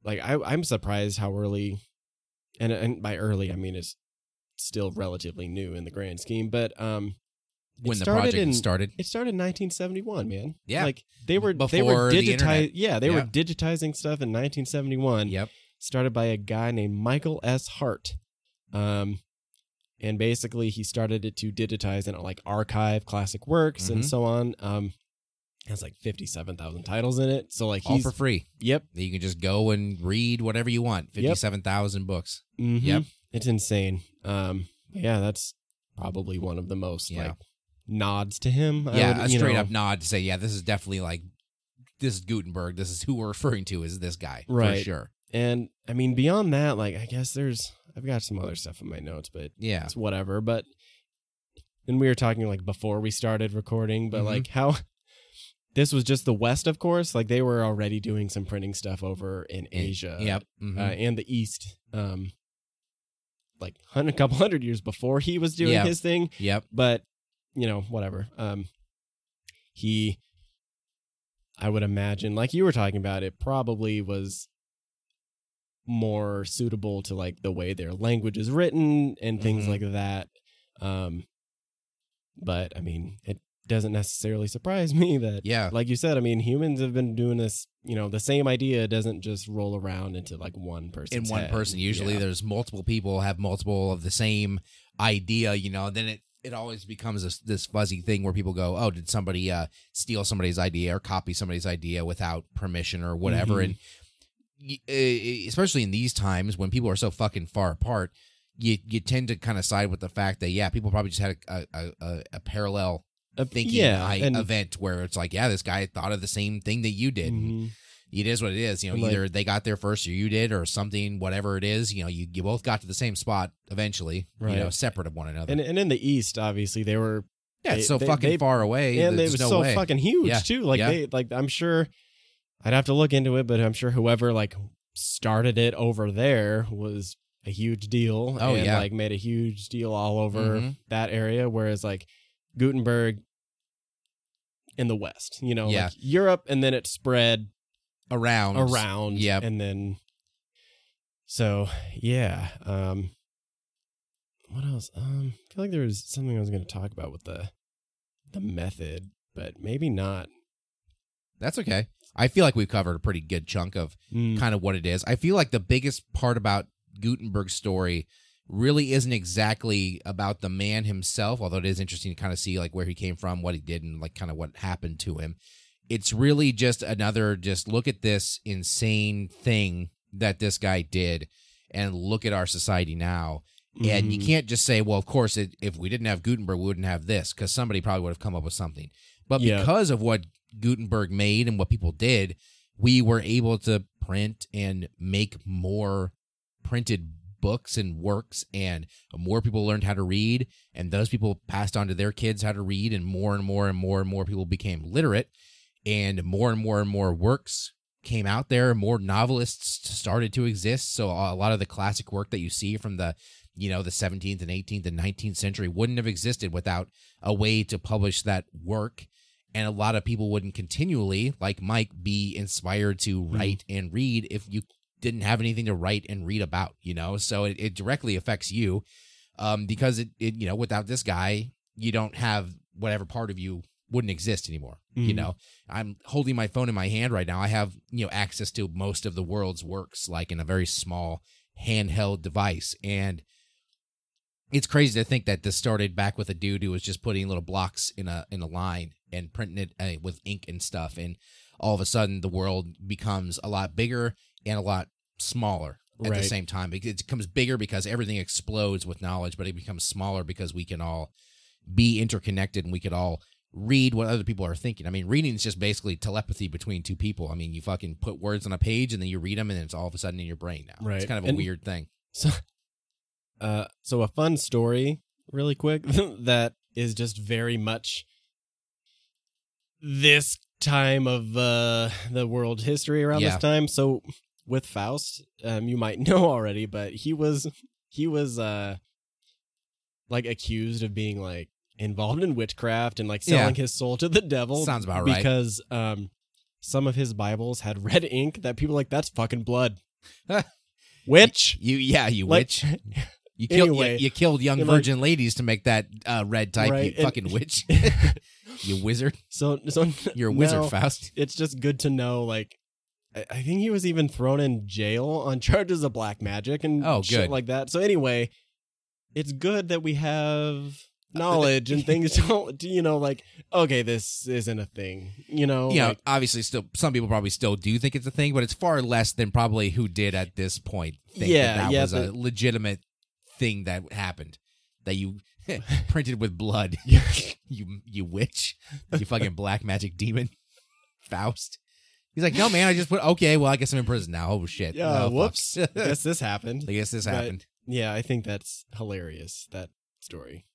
like, I, I'm surprised how early, and, and by early, I mean it's still relatively new in the grand scheme, but... Um, When the project in, started, it started in nineteen seventy-one, man. Yeah, like they were Before they were digitizing. Yeah, they yep. were digitizing stuff in nineteen seventy-one. Yep, started by a guy named Michael S. Hart, um, and basically he started it to digitize and like archive classic works mm-hmm. and so on. Um, it has like fifty-seven thousand titles in it, so like he's, all for free. Yep, you can just go and read whatever you want. fifty-seven thousand yep. books. Mm-hmm. Yep, it's insane. Um, yeah, that's probably one of the most yeah. like. nods to him. Yeah, would, a straight know. up nod to say, yeah, this is definitely like, this is Gutenberg. This is who we're referring to as this guy, right. for sure. And, I mean, beyond that, like, I guess there's, I've got some other stuff in my notes, but yeah, it's whatever. But and we were talking like before we started recording, but mm-hmm. like how this was just the West, of course. Like they were already doing some printing stuff over in Asia, yep, mm-hmm. uh, and the East. Um, like a couple hundred years before he was doing yep. his thing. Yep. But you know, whatever. Um, he, I would imagine, like you were talking about, it probably was more suitable to like the way their language is written and things mm-hmm. like that. Um, but I mean, it doesn't necessarily surprise me that, yeah. like you said, I mean, humans have been doing this, you know, the same idea doesn't just roll around into like one person's In one head. person. Usually yeah. there's multiple people have multiple of the same idea, you know, then it, it always becomes this, this fuzzy thing where people go, oh, did somebody uh, steal somebody's idea or copy somebody's idea without permission or whatever? Mm-hmm. And especially in these times when people are so fucking far apart, you you tend to kind of side with the fact that, yeah, people probably just had a a, a, a parallel thinking yeah, I, and, event where it's like, yeah, this guy thought of the same thing that you did. Mm-hmm. It is what it is. You know, like, either they got there first or you did or something, whatever it is. You know, you, you both got to the same spot eventually, right. you know, separate of one another. And, and in the East, obviously, they were... Yeah, it's so they, fucking they, far away. And they were no so way. fucking huge, yeah. too. Like, yeah. they, like I'm sure... I'd have to look into it, but I'm sure whoever like started it over there was a huge deal oh, and yeah. like made a huge deal all over mm-hmm. that area. Whereas like Gutenberg in the West, you know, yeah. like Europe, and then it spread around, around, yeah, and then so yeah. Um, what else? Um, I feel like there was something I was going to talk about with the the method, but maybe not. That's okay. I feel like we've covered a pretty good chunk of mm. kind of what it is. I feel like the biggest part about Gutenberg's story really isn't exactly about the man himself, although it is interesting to kind of see like where he came from, what he did, and like kind of what happened to him. It's really just another, just look at this insane thing that this guy did and look at our society now. Mm-hmm. And you can't just say, well, of course, it, if we didn't have Gutenberg, we wouldn't have this, because somebody probably would have come up with something. But yeah. because of what Gutenberg made and what people did, we were able to print and make more printed books and works, and more people learned how to read, and those people passed on to their kids how to read, and more and more and more and more people became literate, and more and more and more works came out there. More novelists started to exist, so a lot of the classic work that you see from the you know, the seventeenth and eighteenth and nineteenth century wouldn't have existed without a way to publish that work. And a lot of people wouldn't continually, like Mike, be inspired to write mm. and read if you didn't have anything to write and read about, you know? So it, it directly affects you um, because, it, it, you know, without this guy, you don't have whatever part of you wouldn't exist anymore, mm. you know? I'm holding my phone in my hand right now. I have, you know, access to most of the world's works, like in a very small handheld device. And it's crazy to think that this started back with a dude who was just putting little blocks in a in a line and printing it uh, with ink and stuff, and all of a sudden the world becomes a lot bigger and a lot smaller at right. the same time. It, it becomes bigger because everything explodes with knowledge, but it becomes smaller because we can all be interconnected and we could all read what other people are thinking. I mean, reading is just basically telepathy between two people. I mean, you fucking put words on a page and then you read them, and it's all of a sudden in your brain now. Right. It's kind of a and weird thing. So... Uh, so a fun story, really quick, that is just very much this time of uh, the world history around yeah. this time. So with Faust, um, you might know already, but he was he was uh, like accused of being like involved in witchcraft and like selling yeah. his soul to the devil. Sounds about right. Because um, some of his Bibles had red ink that people were like, that's fucking blood. Witch, you yeah, you like, witch. You killed anyway, you, you killed young virgin like, ladies to make that uh, red type, right, you and, fucking witch. You wizard. So so you're a wizard, Faust. It's just good to know, like I, I think he was even thrown in jail on charges of black magic and oh, shit good. like that. So anyway, it's good that we have knowledge and things don't, you know, like, okay, this isn't a thing, you know? Yeah, like, obviously still, some people probably still do think it's a thing, but it's far less than probably who did at this point think yeah, that that yeah, was the, a legitimate thing that happened, that you printed with blood. you you witch. You fucking black magic demon. Faust. He's like, no, man, I just put, okay, well, I guess I'm in prison now. Oh, shit. Yeah, oh, whoops. I guess this happened. I guess this but, happened. Yeah, I think that's hilarious, that story.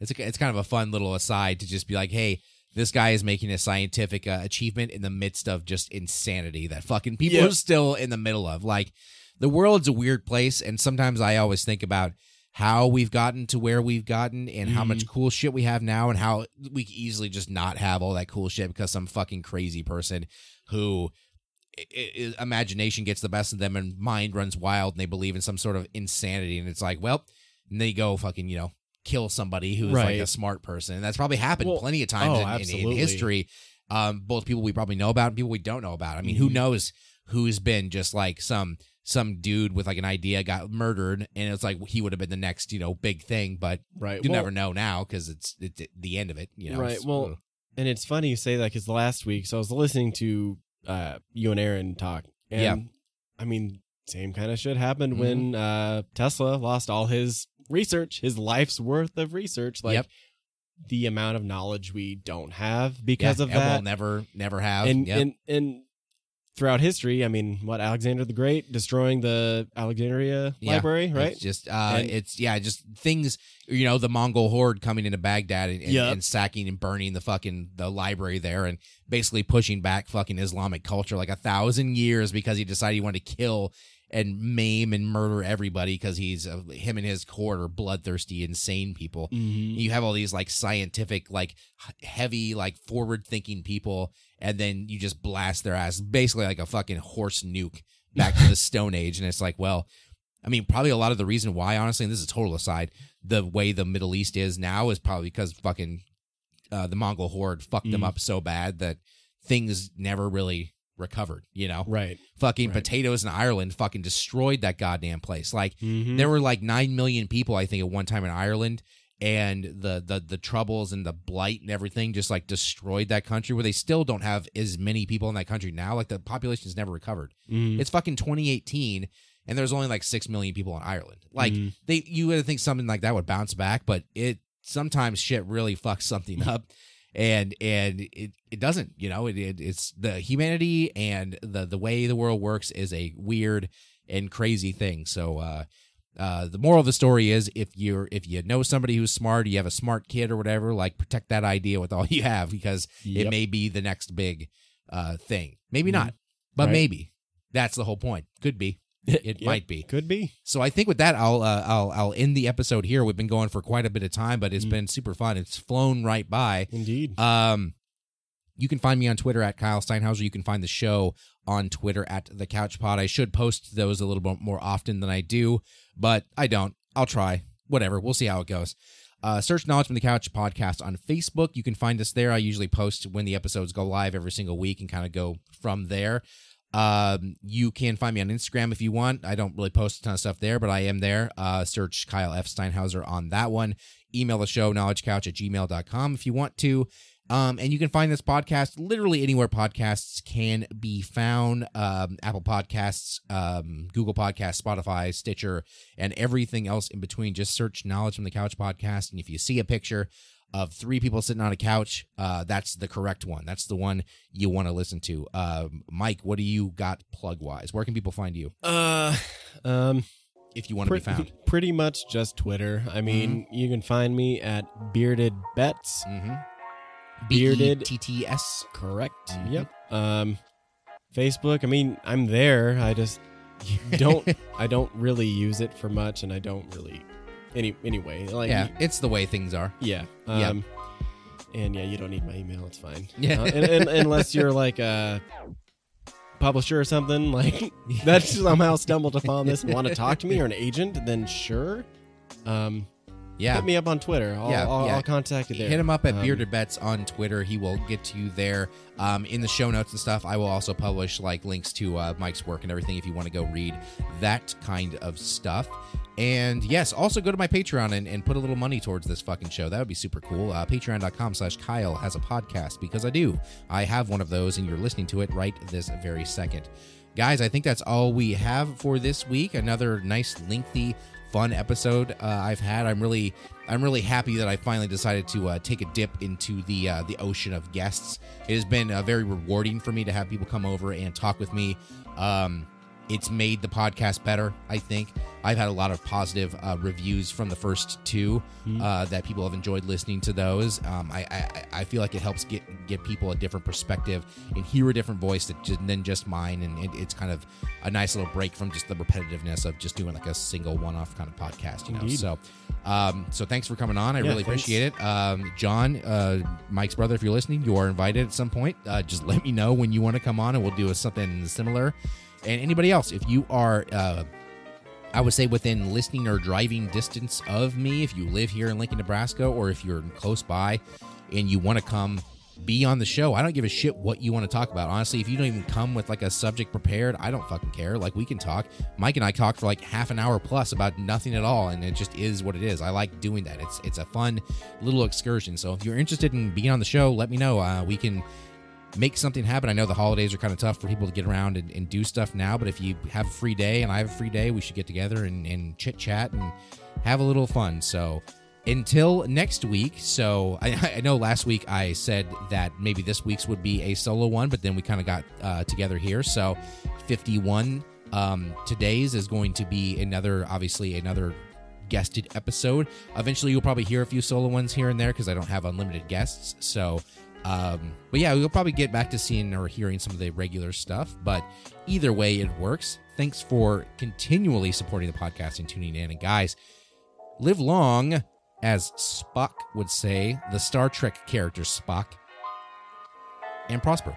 It's a, it's kind of a fun little aside to just be like, hey, this guy is making a scientific uh, achievement in the midst of just insanity that fucking people yep. are still in the middle of. Like, the world's a weird place, and sometimes I always think about how we've gotten to where we've gotten and mm-hmm. how much cool shit we have now and how we could easily just not have all that cool shit because some fucking crazy person who it, it, imagination gets the best of them and mind runs wild and they believe in some sort of insanity. And it's like, well, and they go fucking, you know, kill somebody who's right. like a smart person. And that's probably happened well, plenty of times oh, in, in, in history. Um, both people we probably know about and people we don't know about. I mean, mm-hmm. who knows who's been just like some... some dude with like an idea got murdered, and it's like he would have been the next, you know, big thing, but right. you well, never know now because it's, it's the end of it, you know. Right. So. Well, and it's funny you say that because last week, so I was listening to uh, you and Aaron talk, and yeah. I mean, same kind of shit happened mm-hmm. when uh, Tesla lost all his research, his life's worth of research, like yep. the amount of knowledge we don't have because yeah, of that. We'll never, never have. And yep. and and. Throughout history, I mean, what, Alexander the Great destroying the Alexandria yeah, Library, right? It's just, uh, and, it's, yeah, just things, you know, the Mongol horde coming into Baghdad and, and, yep. and sacking and burning the fucking the library there and basically pushing back fucking Islamic culture like a thousand years because he decided he wanted to kill and maim and murder everybody because he's, uh, him and his court are bloodthirsty, insane people. Mm-hmm. You have all these like scientific, like heavy, like forward thinking people. And then you just blast their ass, basically like a fucking horse nuke back to the Stone Age. And it's like, well, I mean, probably a lot of the reason why, honestly, and this is a total aside, the way the Middle East is now is probably because fucking uh, the Mongol horde fucked mm. them up so bad that things never really recovered, you know? Right. Fucking right. potatoes in Ireland fucking destroyed that goddamn place. Like, mm-hmm. there were like nine million people, I think, at one time in Ireland. And the, the the troubles and the blight and everything just like destroyed that country where they still don't have as many people in that country now. Like the population's never recovered. Mm. It's fucking twenty eighteen and there's only like six million people in Ireland. Like mm. they, you would think something like that would bounce back, but it sometimes shit really fucks something up and and it, it doesn't, you know, it, it it's the humanity and the, the way the world works is a weird and crazy thing. So, uh, Uh, the moral of the story is if you're if you know somebody who's smart, you have a smart kid or whatever, like protect that idea with all you have because yep. it may be the next big uh, thing. Maybe mm-hmm. not, but right. maybe that's the whole point. Could be. It yep. might be. Could be. So I think with that, I'll uh, I'll I'll end the episode here. We've been going for quite a bit of time, but it's mm. been super fun. It's flown right by. Indeed. Um, you can find me on Twitter at Kyle Steinhauser. You can find the show on Twitter at The Couch Pod. I should post those a little bit more often than I do, but I don't. I'll try. Whatever. We'll see how it goes. Uh, search Knowledge from the Couch podcast on Facebook. You can find us there. I usually post when the episodes go live every single week and kind of go from there. Um, you can find me on Instagram if you want. I don't really post a ton of stuff there, but I am there. Uh, search Kyle F. Steinhauser on that one. Email the show, knowledge couch at gmail dot com if you want to. Um, and you can find this podcast literally anywhere podcasts can be found. Um, Apple Podcasts, um, Google Podcasts, Spotify, Stitcher, and everything else in between. Just search Knowledge from the Couch podcast. And if you see a picture of three people sitting on a couch, uh, that's the correct one. That's the one you want to listen to. Uh, Mike, what do you got plug-wise? Where can people find you? Uh, um... If you want to be found. Pretty much just Twitter. I mean, mm-hmm. you can find me at Bearded Bets. Mm-hmm. Bearded T T S, correct. Mm-hmm. Yep. Um, Facebook. I mean, I'm there. I just don't. I don't really use it for much, and I don't really any anyway. Like, yeah, it's the way things are. Yeah. Um, yep. And yeah, you don't need my email. It's fine. Yeah. Uh, and, and, unless you're like a publisher or something, like that somehow stumbled upon this and want to talk to me or an agent, then sure. Um. Yeah. Hit me up on Twitter. I'll, yeah, I'll, yeah. I'll contact you there. Hit him up at um, Bearded Bets on Twitter. He will get to you there. Um, in the show notes and stuff, I will also publish like links to uh, Mike's work and everything if you want to go read that kind of stuff. And yes, also go to my Patreon and, and put a little money towards this fucking show. That would be super cool. Uh, Patreon dot com slash Kyle has a podcast because I do. I have one of those and you're listening to it right this very second. Guys, I think that's all we have for this week. Another nice lengthy fun episode uh, I've had. I'm really, I'm really happy that I finally decided to uh, take a dip into the uh, the ocean of guests. It has been uh, very rewarding for me to have people come over and talk with me. Um, It's made the podcast better, I think. I've had a lot of positive uh, reviews from the first two mm-hmm. uh, that people have enjoyed listening to those. Um, I, I I feel like it helps get, get people a different perspective and hear a different voice that just, than just mine. And it, it's kind of a nice little break from just the repetitiveness of just doing like a single one-off kind of podcast, you know. Indeed. So um, so thanks for coming on. I yeah, really thanks. appreciate it. Um, John, uh, Mike's brother, if you're listening, you are invited at some point. Uh, just let me know when you want to come on and we'll do a, something similar. And anybody else, if you are, uh, I would say, within listening or driving distance of me, if you live here in Lincoln, Nebraska, or if you're close by and you want to come be on the show, I don't give a shit what you want to talk about. Honestly, if you don't even come with like a subject prepared, I don't fucking care. Like, we can talk. Mike and I talk for like half an hour plus about nothing at all, and it just is what it is. I like doing that. It's it's a fun little excursion. So if you're interested in being on the show, let me know. Uh, we can make something happen. I know the holidays are kind of tough for people to get around and, and do stuff now, but if you have a free day and I have a free day, we should get together and, and chit chat and have a little fun. So until next week. So I, I know last week I said that maybe this week's would be a solo one, but then we kind of got uh, together here. So fifty-one um, today's is going to be another, obviously another guested episode. Eventually you'll probably hear a few solo ones here and there because I don't have unlimited guests. So Um, but yeah, we'll probably get back to seeing or hearing some of the regular stuff, but either way it works. Thanks for continually supporting the podcast and tuning in. And guys, live long, as Spock would say, the Star Trek character Spock, and prosper.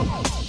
Oh.